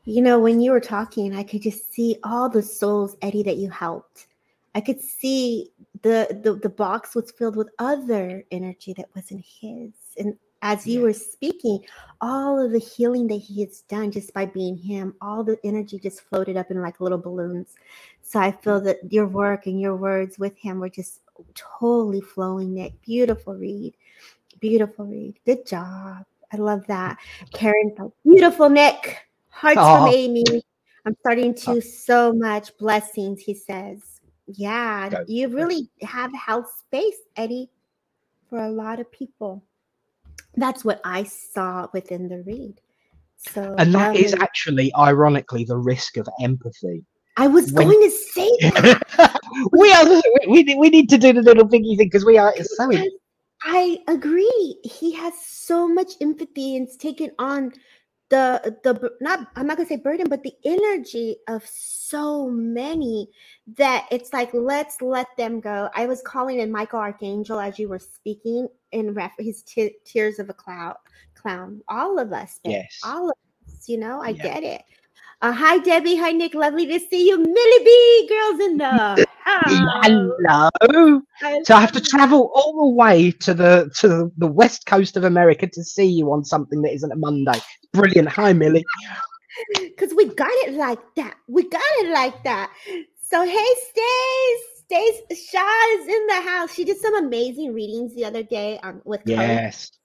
You know, when you were talking, I could just see all the souls, Eddie, that you helped. I could see the the, the box was filled with other energy that wasn't his. And as you yeah. were speaking, all of the healing that he has done just by being him, all the energy just floated up in like little balloons. So I feel that your work and your words with him were just totally flowing. Nick, beautiful read. Beautiful read. Good job. I love that. Karen felt beautiful, Nick. Hearts Aww. From Amy. I'm starting to oh. so much blessings, he says. Yeah, Go. You really have held space, Eddie, for a lot of people. That's what I saw within the read. So, And that um, is actually, ironically, the risk of empathy. I was when... going to say that. we, are, we, we need to do the little thingy thing because we are so in. I agree. He has so much empathy and it's taken on the the not I'm not gonna say burden, but the energy of so many that it's like let's let them go. I was calling in Michael Archangel as you were speaking in ref his t- tears of a cloud clown. All of us, yes, all of us. You know, I yeah. get it. Uh, hi Debbie, hi Nick, lovely to see you. Millie B, girls in the hello. hello. So I have to travel all the way to the to the west coast of America to see you on something that isn't a Monday. Brilliant. Hi, Millie. Because we got it like that. We got it like that. So, hey, Stace. Stacey Shaw is in the house. She did some amazing readings the other day on with Yes. Coach.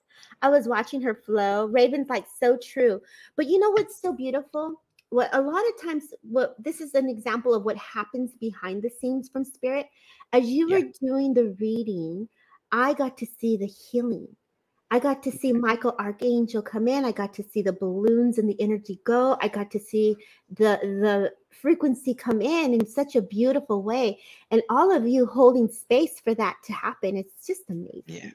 I was watching her flow. Raven's like, so true. But you know what's so beautiful? What a lot of times, what this is an example of what happens behind the scenes from spirit. As you yeah. were doing the reading, I got to see the healing. I got to see Michael Archangel come in. I got to see the balloons and the energy go. I got to see the the frequency come in in such a beautiful way. And all of you holding space for that to happen. It's just amazing. Yeah.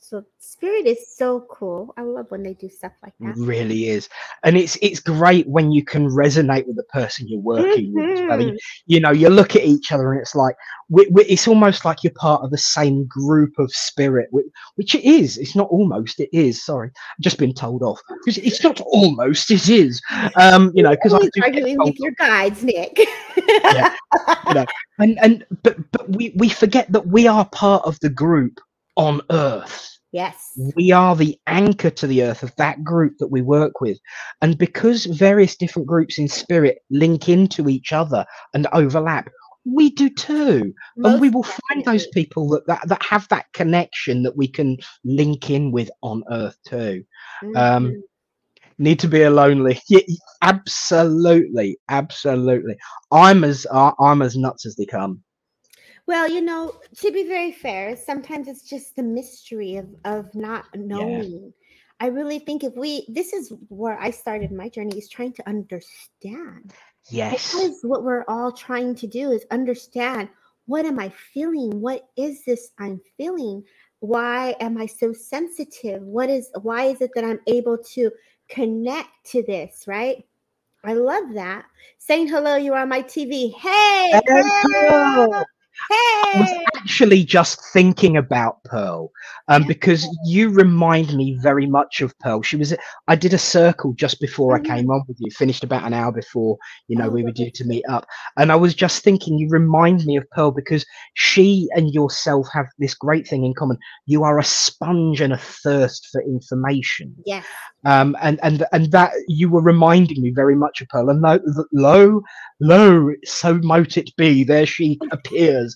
So spirit is so cool. I love when they do stuff like that. It really is. And it's it's great when you can resonate with the person you're working mm-hmm. with. You know, you look at each other and it's like, we, we, it's almost like you're part of the same group of spirit, which, which it is. It's not almost, it is. Sorry, I've just been told off. Because it's not almost, it is. Um, you know, because I'm arguing with your guides, Nick. yeah. You know, and, and, but but we, we forget that we are part of the group on Earth. Yes. We are the anchor to the earth of that group that we work with. And because various different groups in spirit link into each other and overlap, we do too. Most and we will definitely. Find those people that, that, that have that connection that we can link in with on earth too. Mm-hmm. Um, need to be a lonely. Yeah, absolutely. Absolutely. I'm as, uh, I'm as nuts as they come. Well, you know, to be very fair, sometimes it's just the mystery of, of not knowing. Yeah. I really think if we, this is where I started my journey, is trying to understand. Yes. Because what we're all trying to do is understand, what am I feeling? What is this I'm feeling? Why am I so sensitive? What is, why is it that I'm able to connect to this, right? I love that. Saying hello, you're on my T V. Hey! Hello! Hey. I was actually just thinking about Pearl um, yeah. because you remind me very much of Pearl. She was, I did a circle just before mm-hmm. I came on with you, finished about an hour before, you know, oh, we were due to meet up. And I was just thinking, you remind me of Pearl because she and yourself have this great thing in common. You are a sponge and a thirst for information. Yes. Um, and, and, and that you were reminding me very much of Pearl. And lo, lo, lo so mote it be, there she appears.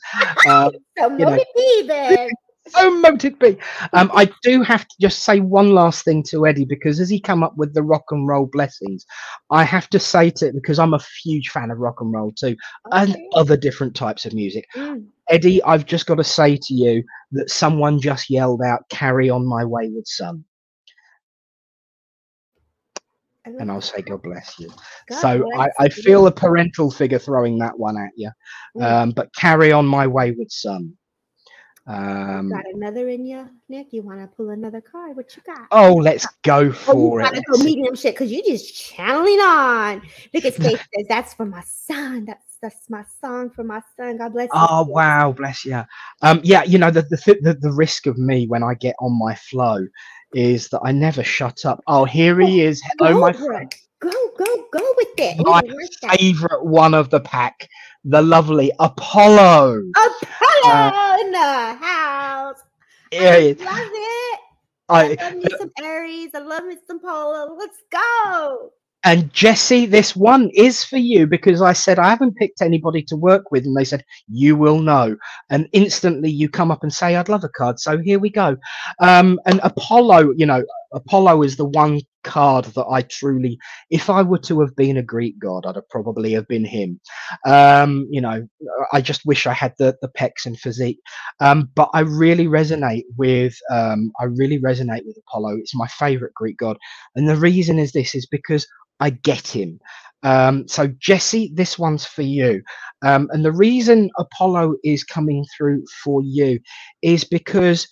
Um, so mote know. It be then. So mote it be. Um, I do have to just say one last thing to Eddie, because as he come up with the rock and roll blessings, I have to say to it, because I'm a huge fan of rock and roll too, okay. and other different types of music. Mm. Eddie, I've just got to say to you that someone just yelled out, "Carry on, my wayward son." and I'll say God bless you. God so bless I, I feel a parental figure throwing that one at you. Um, mm. But carry on, my wayward son. Um, got another in you, Nick? You want to pull another card? What you got? Oh, let's go for oh, you it. Go medium shit because you just channeling on. Look at Stacey says that's for my son. That's that's my song for my son. God bless you. Oh wow, bless you. Um, yeah, you know the the th- the, the risk of me when I get on my flow is that I never shut up. Oh, here he is. Hello, go my friend. Go, go, go with it. My favorite one of the pack, the lovely Apollo. Apollo uh, in the house. Yeah, I love it. I, I love me some Aries. I love me some Apollo. Let's go. And Jesse, this one is for you because I said I haven't picked anybody to work with, and they said you will know. And instantly you come up and say, "I'd love a card." So here we go. Um, and Apollo, you know, Apollo is the one card that I truly, if I were to have been a Greek god, I'd have probably have been him. Um, you know, I just wish I had the the pecs and physique. Um, but I really resonate with um, I really resonate with Apollo. It's my favorite Greek god, and the reason is this is because I get him. Um, so Jesse, this one's for you. Um, and the reason Apollo is coming through for you is because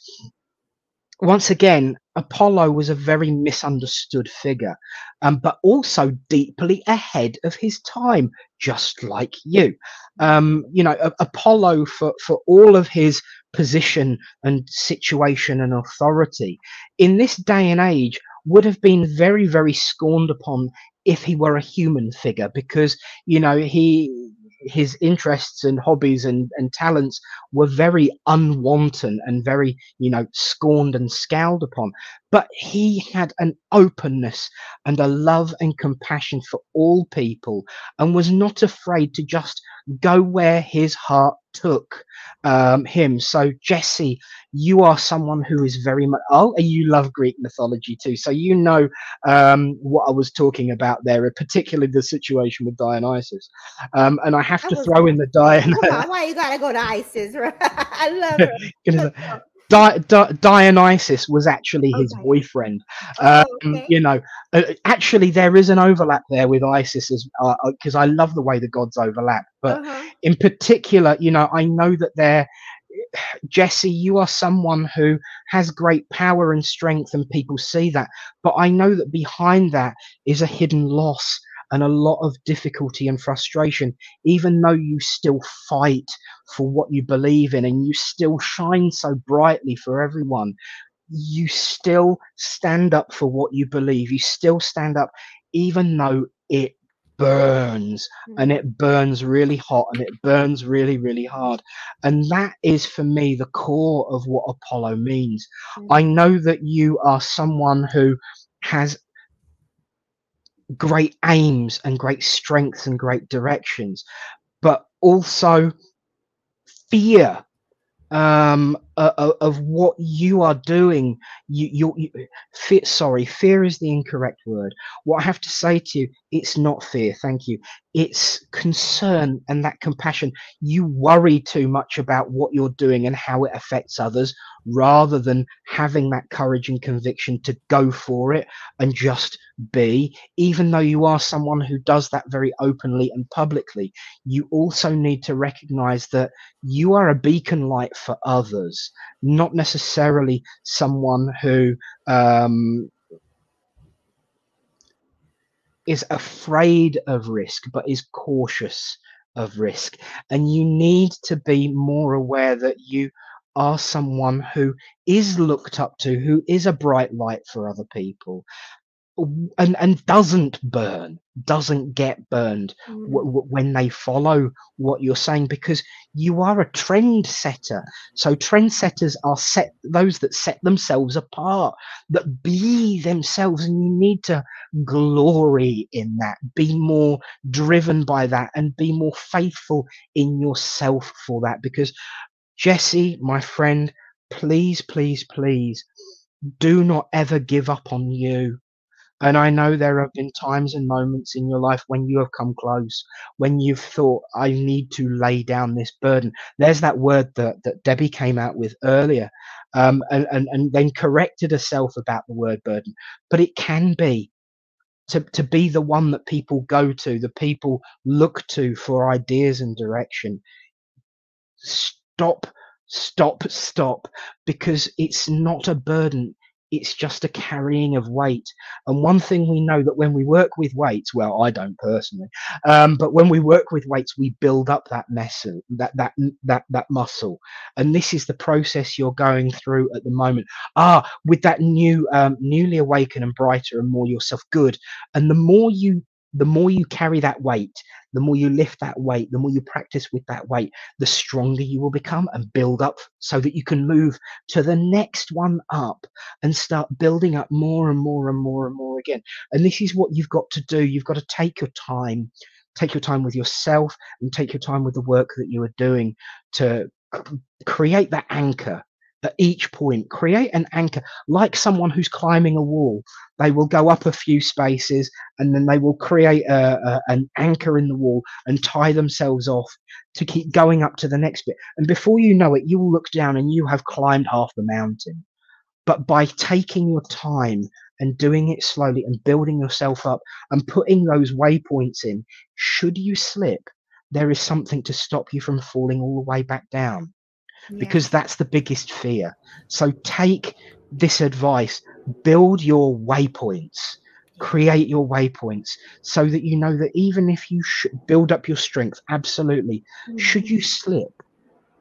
once again, Apollo was a very misunderstood figure, um, but also deeply ahead of his time, just like you. Um, you know, a- Apollo, for, for all of his position and situation and authority, in this day and age, would have been very, very scorned upon if he were a human figure, because, you know, he... his interests and hobbies and, and talents were very unwanted and very, you know, scorned and scowled upon. But he had an openness and a love and compassion for all people and was not afraid to just go where his heart took um, him. So, Jesse, you are someone who is very much, oh, you love Greek mythology too. So you know um, what I was talking about there, particularly the situation with Dionysus. Um, and I have to throw in the Dionysus. Why you got to go to Isis? Right? I love it. Di- Di- Dionysus was actually his okay. boyfriend. Um, oh, okay. You know, uh, actually, there is an overlap there with Isis, as because uh, I love the way the gods overlap. But uh-huh. in particular, you know, I know that they're, Jesse, you are someone who has great power and strength, and people see that. But I know that behind that is a hidden loss and a lot of difficulty and frustration, even though you still fight for what you believe in and you still shine so brightly for everyone. You still stand up for what you believe. You still stand up, even though it burns, and it burns really hot, and it burns really, really hard. And that is, for me, the core of what Apollo means. I know that you are someone who has great aims and great strengths and great directions, but also fear um uh, of what you are doing. You you fear, sorry fear is the incorrect word. What I have to say to you, it's not fear, thank you, it's concern and that compassion. You worry too much about what you're doing and how it affects others, rather than having that courage and conviction to go for it and just be. Even though you are someone who does that very openly and publicly, you also need to recognize that you are a beacon light for others, not necessarily someone who um is afraid of risk but is cautious of risk. And you need to be more aware that you are someone who is looked up to, who is a bright light for other people, and and doesn't burn, doesn't get burned mm. w- w- when they follow what you're saying, because you are a trendsetter. So trendsetters are set those that set themselves apart, that be themselves, and you need to glory in that, be more driven by that, and be more faithful in yourself for that. Because Jesse, my friend, please, please, please do not ever give up on you. And I know there have been times and moments in your life when you have come close, when you've thought, I need to lay down this burden. There's that word that, that Debbie came out with earlier, um, and, and, and then corrected herself about the word burden. But it can be to, to be the one that people go to, the people look to for ideas and direction. Stop, stop, stop, because it's not a burden. It's just a carrying of weight. And one thing we know that when we work with weights, well, I don't personally, um, but when we work with weights, we build up that muscle, that, that, that, that muscle. And this is the process you're going through at the moment. Ah, with that new, um, newly awakened and brighter and more yourself good. And the more you, the more you carry that weight, the more you lift that weight, the more you practice with that weight, the stronger you will become and build up so that you can move to the next one up and start building up more and more and more and more again. And this is what you've got to do. You've got to take your time, take your time with yourself and take your time with the work that you are doing to create that anchor. At each point, create an anchor, like someone who's climbing a wall. They will go up a few spaces and then they will create a, a, an anchor in the wall and tie themselves off to keep going up to the next bit. And before you know it, you will look down and you have climbed half the mountain. But by taking your time and doing it slowly and building yourself up and putting those waypoints in, should you slip, there is something to stop you from falling all the way back down. Because yeah. That's the biggest fear. So take this advice, build your waypoints, create your waypoints so that you know that even if you sh- build up your strength, absolutely, mm-hmm. should you slip,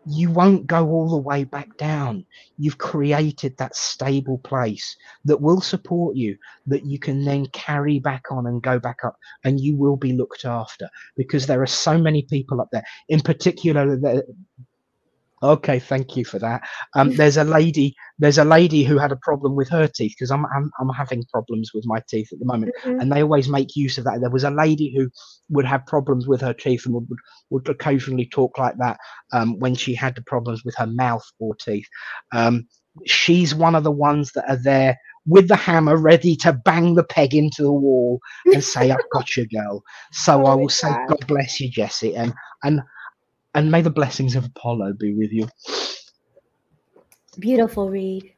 you won't go all the way back down. You've created that stable place that will support you, that you can then carry back on and go back up, and you will be looked after because there are so many people up there, in particular, the, okay, thank you for that. Um, there's a lady. There's a lady who had a problem with her teeth because I'm, I'm I'm having problems with my teeth at the moment, mm-hmm. and they always make use of that. There was a lady who would have problems with her teeth and would would occasionally talk like that um, when she had the problems with her mouth or teeth. Um, she's one of the ones that are there with the hammer, ready to bang the peg into the wall and say, "I've got you, girl." So oh, I will God. say, "God bless you, Jesse," and and. And may the blessings of Apollo be with you. Beautiful read.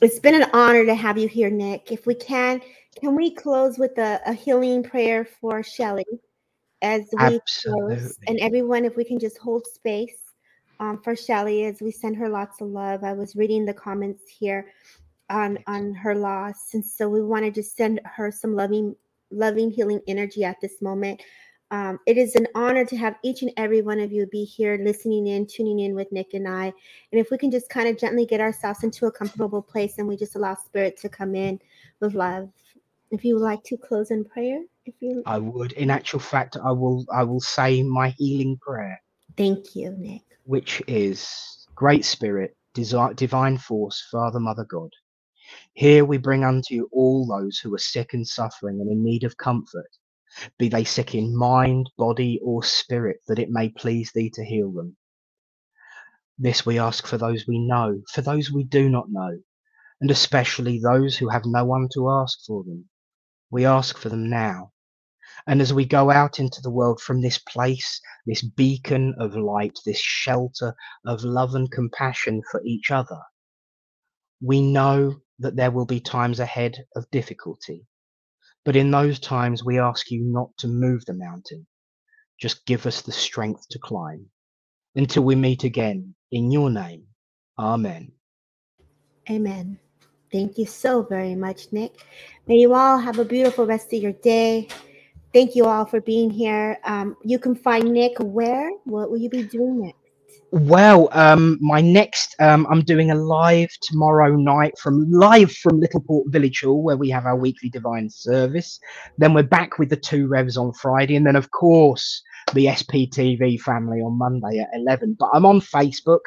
It's been an honor to have you here, Nick. If we can, can we close with a, a healing prayer for Shelley as we Absolutely. close? And everyone, if we can just hold space um, for Shelley as we send her lots of love. I was reading the comments here on, on her loss. And so we want to just send her some loving, loving, healing energy at this moment. Um, it is an honor to have each and every one of you be here listening in, tuning in with Nick and I. And if we can just kind of gently get ourselves into a comfortable place and we just allow spirit to come in with love. If you would like to close in prayer, if you I would. In actual fact, I will I will say my healing prayer. Thank you, Nick. Which is Great Spirit, desire, divine force, Father, Mother, God. Here we bring unto you all those who are sick and suffering and in need of comfort. Be they sick in mind, body, or spirit, that it may please thee to heal them. This we ask for those we know, for those we do not know, and especially those who have no one to ask for them. We ask for them now. And as we go out into the world from this place, this beacon of light, this shelter of love and compassion for each other, we know that there will be times ahead of difficulty. But in those times, we ask you not to move the mountain. Just give us the strength to climb. Until we meet again, in your name, amen. Amen. Thank you so very much, Nick. May you all have a beautiful rest of your day. Thank you all for being here. Um, you can find Nick where? What will you be doing next? Well, um, my next, um, I'm doing a live tomorrow night from live from Littleport Village Hall, where we have our weekly divine service. Then we're back with the two revs on Friday. And then, of course, the S P T V family on Monday at eleven. But I'm on Facebook,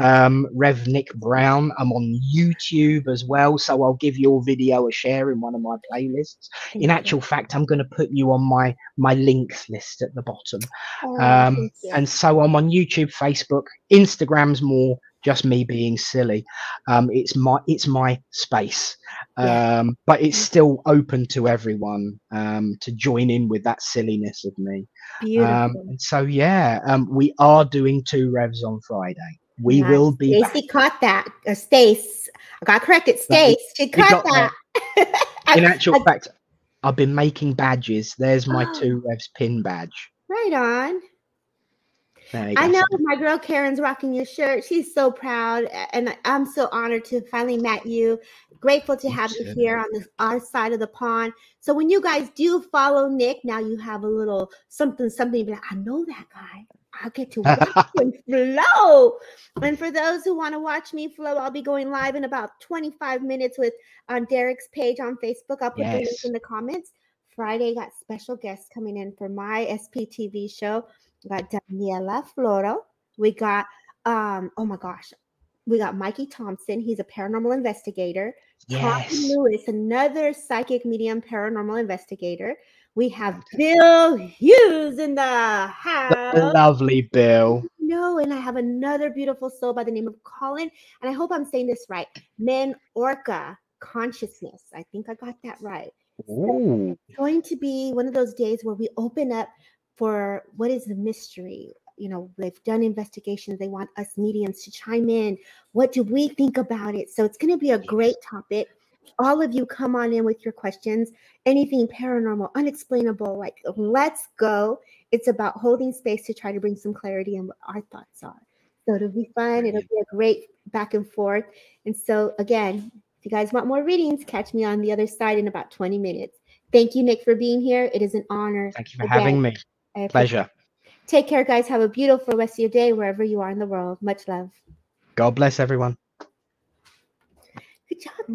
um, Rev Nick Brown. I'm on YouTube as well. So I'll give your video a share in one of my playlists. Thank in actual you. fact, I'm going to put you on my, my links list at the bottom. Oh, um, and so I'm on YouTube, Facebook, Instagram's more just me being silly. Um, it's my it's my space, um, yeah. but it's still open to everyone um, to join in with that silliness of me. Beautiful. Um, and so yeah, um, we are doing two revs on Friday. We nice. will be. Stacey caught that. Uh, Stace, I got corrected. Stace, she caught that. that. In actual I, fact, I've been making badges. There's my oh. two revs pin badge. Right on. I know my girl Karen's rocking your shirt. She's so proud, and I'm so honored to finally met you. Grateful to have you here on this our side of the pond. So when you guys do follow Nick, now you have a little something, something. Like, I know that guy. I'll get to watch and flow. And for those who want to watch me flow, I'll be going live in about twenty-five minutes with on Derek's page on Facebook. I'll put yes. the links in the comments. Friday got special guests coming in for my S P T V show. We got Daniela Floro. We got, um, oh my gosh, we got Mikey Thompson. He's a paranormal investigator. Yes. Tom Lewis, another psychic medium paranormal investigator. We have Bill Hughes in the house. Lovely Bill. No, and I have another beautiful soul by the name of Colin. And I hope I'm saying this right. Men Orca Consciousness. I think I got that right. So it's going to be one of those days where we open up for what is the mystery. You know, they've done investigations. They want us mediums to chime in. What do we think about it? So it's going to be a great topic. All of you come on in with your questions. Anything paranormal, unexplainable, like let's go. It's about holding space to try to bring some clarity in what our thoughts are. So it'll be fun. It'll be a great back and forth. And so again, if you guys want more readings, catch me on the other side in about twenty minutes. Thank you, Nick, for being here. It is an honor. Thank you for again. having me. Pleasure. Take care, guys. Have a beautiful rest of your day wherever you are in the world. Much love. God bless everyone. Good job, Nick.